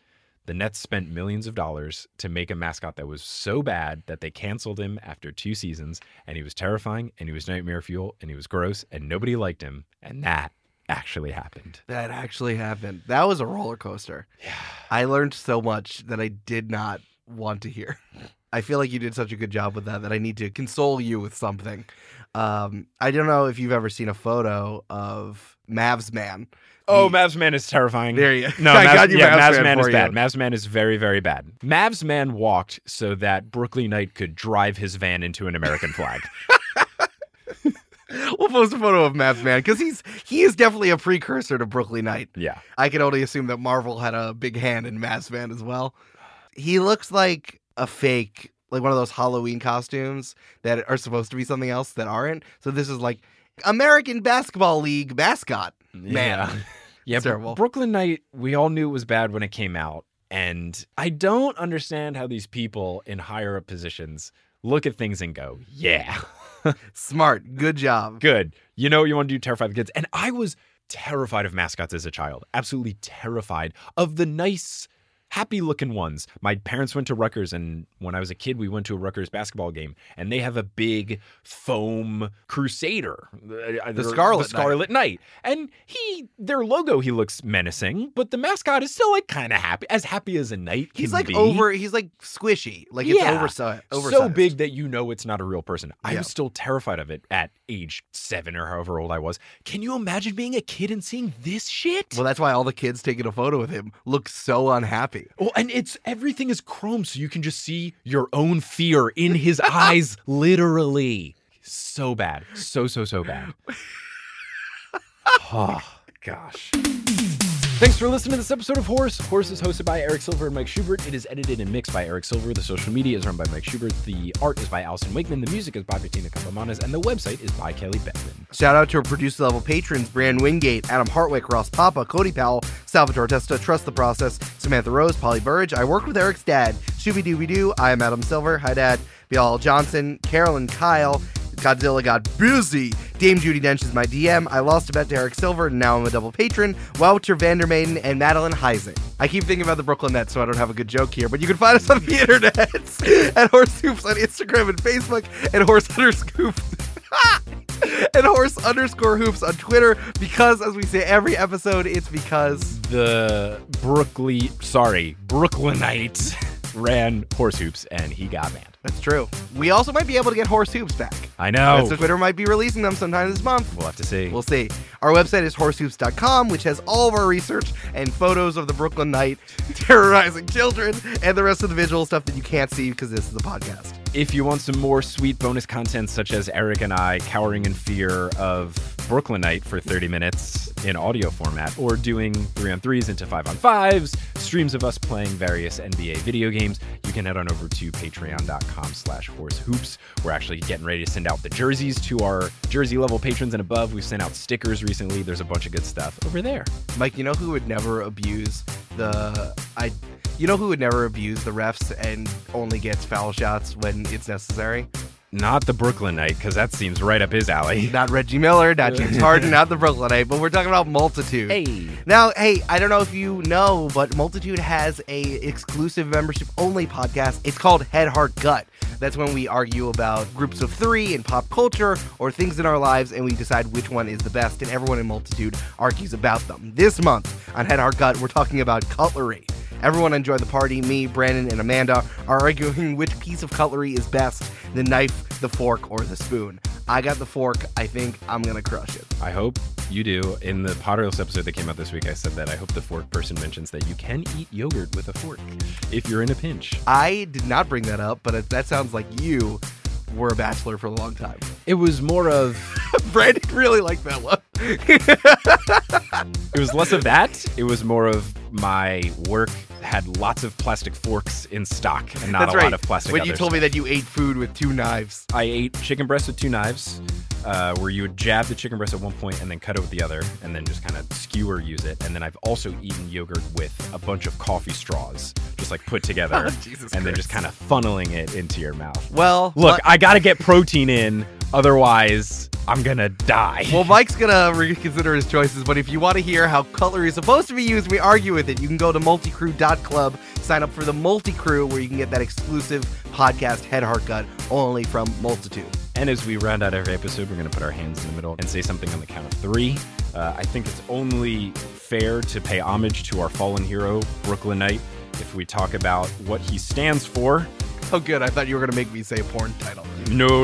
the Nets spent millions of dollars to make a mascot that was so bad that they canceled him after 2 seasons, and he was terrifying, and he was nightmare fuel, and he was gross, and nobody liked him, and that actually happened. That actually happened. That was a roller coaster. Yeah. I learned so much that I did not want to hear. I feel like you did such a good job with that that I need to console you with something. I don't know if you've ever seen a photo of Mavs Man. Oh, Mavs Man is terrifying. There you go. No, Mavs Man is bad. Mavs Man is very, very bad. Mavs Man walked so that Brooklyn Knight could drive his van into an American flag. We'll post a photo of Mavs Man because he is definitely a precursor to Brooklyn Knight. Yeah. I can only assume that Marvel had a big hand in Mavs Man as well. He looks like a fake, like one of those Halloween costumes that are supposed to be something else that aren't. So this is like American Basketball League mascot man. Yeah, terrible. Brooklyn Knight, we all knew it was bad when it came out. And I don't understand how these people in higher up positions look at things and go, yeah. Smart. Good job. Good. You know what you want to do? Terrify the kids. And I was terrified of mascots as a child. Absolutely terrified of the nice, happy-looking ones. My parents went to Rutgers, and when I was a kid, we went to a Rutgers basketball game, and they have a big foam crusader. The Scarlet Knight. And their logo, he looks menacing, but the mascot is still, like, kind of happy, as happy as a knight can be. He's, like, squishy. Like, it's oversized. So big that you know it's not a real person. I was still terrified of it at age 7 or however old I was. Can you imagine being a kid and seeing this shit? Well, that's why all the kids taking a photo with him look so unhappy. Well, and everything is chrome, so you can just see your own fear in his eyes, literally. So bad. So bad. Oh, gosh. Thanks for listening to this episode of Horse. Horse is hosted by Eric Silver and Mike Schubert. It is edited and mixed by Eric Silver. The social media is run by Mike Schubert. The art is by Alison Wakeman. The music is by Bettina Campamanas. And the website is by Kelly Beckman. Shout out to our producer-level patrons, Brianne Wingate, Adam Hartwick, Ross Papa, Cody Powell, Salvatore Testa, Trust the Process, Samantha Rose, Polly Burridge. I work with Eric's dad, Shooby-Dooby-Doo. I am Adam Silver. Hi, Dad. Bilal Johnson, Carolyn Kyle. Godzilla got busy. Dame Judi Dench is my DM. I lost a bet to Eric Silver, and now I'm a double patron. Wouter van der Maiden and Madeline Heising. I keep thinking about the Brooklyn Nets, so I don't have a good joke here, but you can find us on the internet at horsehoops on Instagram and Facebook, and horse_hoops on Twitter, because, as we say every episode, it's because the Brooklynite ran Horse Hoops, and he got mad. That's true. We also might be able to get Horse Hoops back. I know. So Twitter might be releasing them sometime this month. We'll have to see. We'll see. Our website is horsehoops.com, which has all of our research and photos of the Brooklyn Knight terrorizing children and the rest of the visual stuff that you can't see because this is a podcast. If you want some more sweet bonus content, such as Eric and I cowering in fear of Brooklyn Knight for 30 minutes in audio format, or doing 3-on-3s into 5-on-5s, streams of us playing various NBA video games, you can head on over to patreon.com/horsehoops. We're actually getting ready to send out the jerseys to our jersey level patrons and above. We've sent out stickers recently. There's a bunch of good stuff over there. Mike, you know who would never abuse the refs and only gets foul shots when it's necessary? Not the Brooklyn Knight, because that seems right up his alley. Not Reggie Miller, not James Harden, not the Brooklyn Knight, but we're talking about Multitude. Hey. Now, hey, I don't know if you know, but Multitude has a exclusive membership-only podcast. It's called Head, Heart, Gut. That's when we argue about groups of three in pop culture or things in our lives, and we decide which one is the best, and everyone in Multitude argues about them. This month on Head, Heart, Gut, we're talking about cutlery. Everyone on Join the Party, me, Brandon, and Amanda are arguing which piece of cutlery is best, the knife, the fork, or the spoon. I got the fork. I think I'm going to crush it. I hope you do. In the Potterless episode that came out this week, I said that I hope the fork person mentions that you can eat yogurt with a fork if you're in a pinch. I did not bring that up, but that sounds like you were a bachelor for a long time. It was more of... Brandon really liked that one. It was less of that. It was more of my work had lots of plastic forks in stock and not a lot of plastic others. When you told me that you ate food with two knives. I ate chicken breast with two knives, where you would jab the chicken breast at one point and then cut it with the other and then just kind of skewer use it. And then I've also eaten yogurt with a bunch of coffee straws, just like put together. Oh, Jesus Christ. Then just kind of funneling it into your mouth. Well, look, I got to get protein in. Otherwise, I'm going to die. Well, Mike's going to reconsider his choices, but if you want to hear how cutlery is supposed to be used, we argue with it. You can go to multicrew.club, sign up for the Multicrew, where you can get that exclusive podcast, Head, Heart, Gut, only from Multitude. And as we round out every episode, we're going to put our hands in the middle and say something on the count of three. I think it's only fair to pay homage to our fallen hero, Brooklyn Knight, if we talk about what he stands for. Oh, good. I thought you were going to make me say a porn title. No.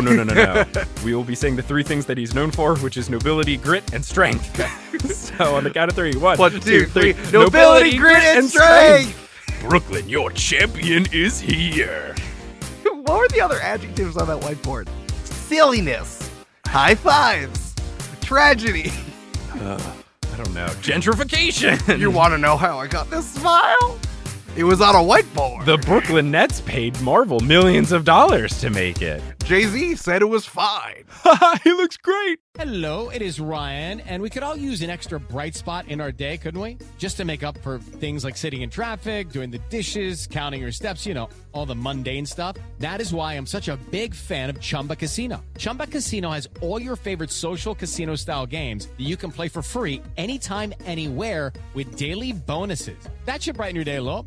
We will be saying the three things that he's known for, which is nobility, grit, and strength. So on the count of three. One, two, three. Nobility, grit, and strength. Brooklyn, your champion is here. What were the other adjectives on that whiteboard? Silliness. High fives. Tragedy. I don't know. Gentrification. You want to know how I got this smile? It was on a whiteboard. The Brooklyn Nets paid Marvel millions of dollars to make it. Jay-Z said it was fine. He looks great. Hello, it is Ryan, and we could all use an extra bright spot in our day, couldn't we? Just to make up for things like sitting in traffic, doing the dishes, counting your steps, you know, all the mundane stuff. That is why I'm such a big fan of Chumba Casino. Chumba Casino has all your favorite social casino-style games that you can play for free anytime, anywhere with daily bonuses. That should brighten your day a little.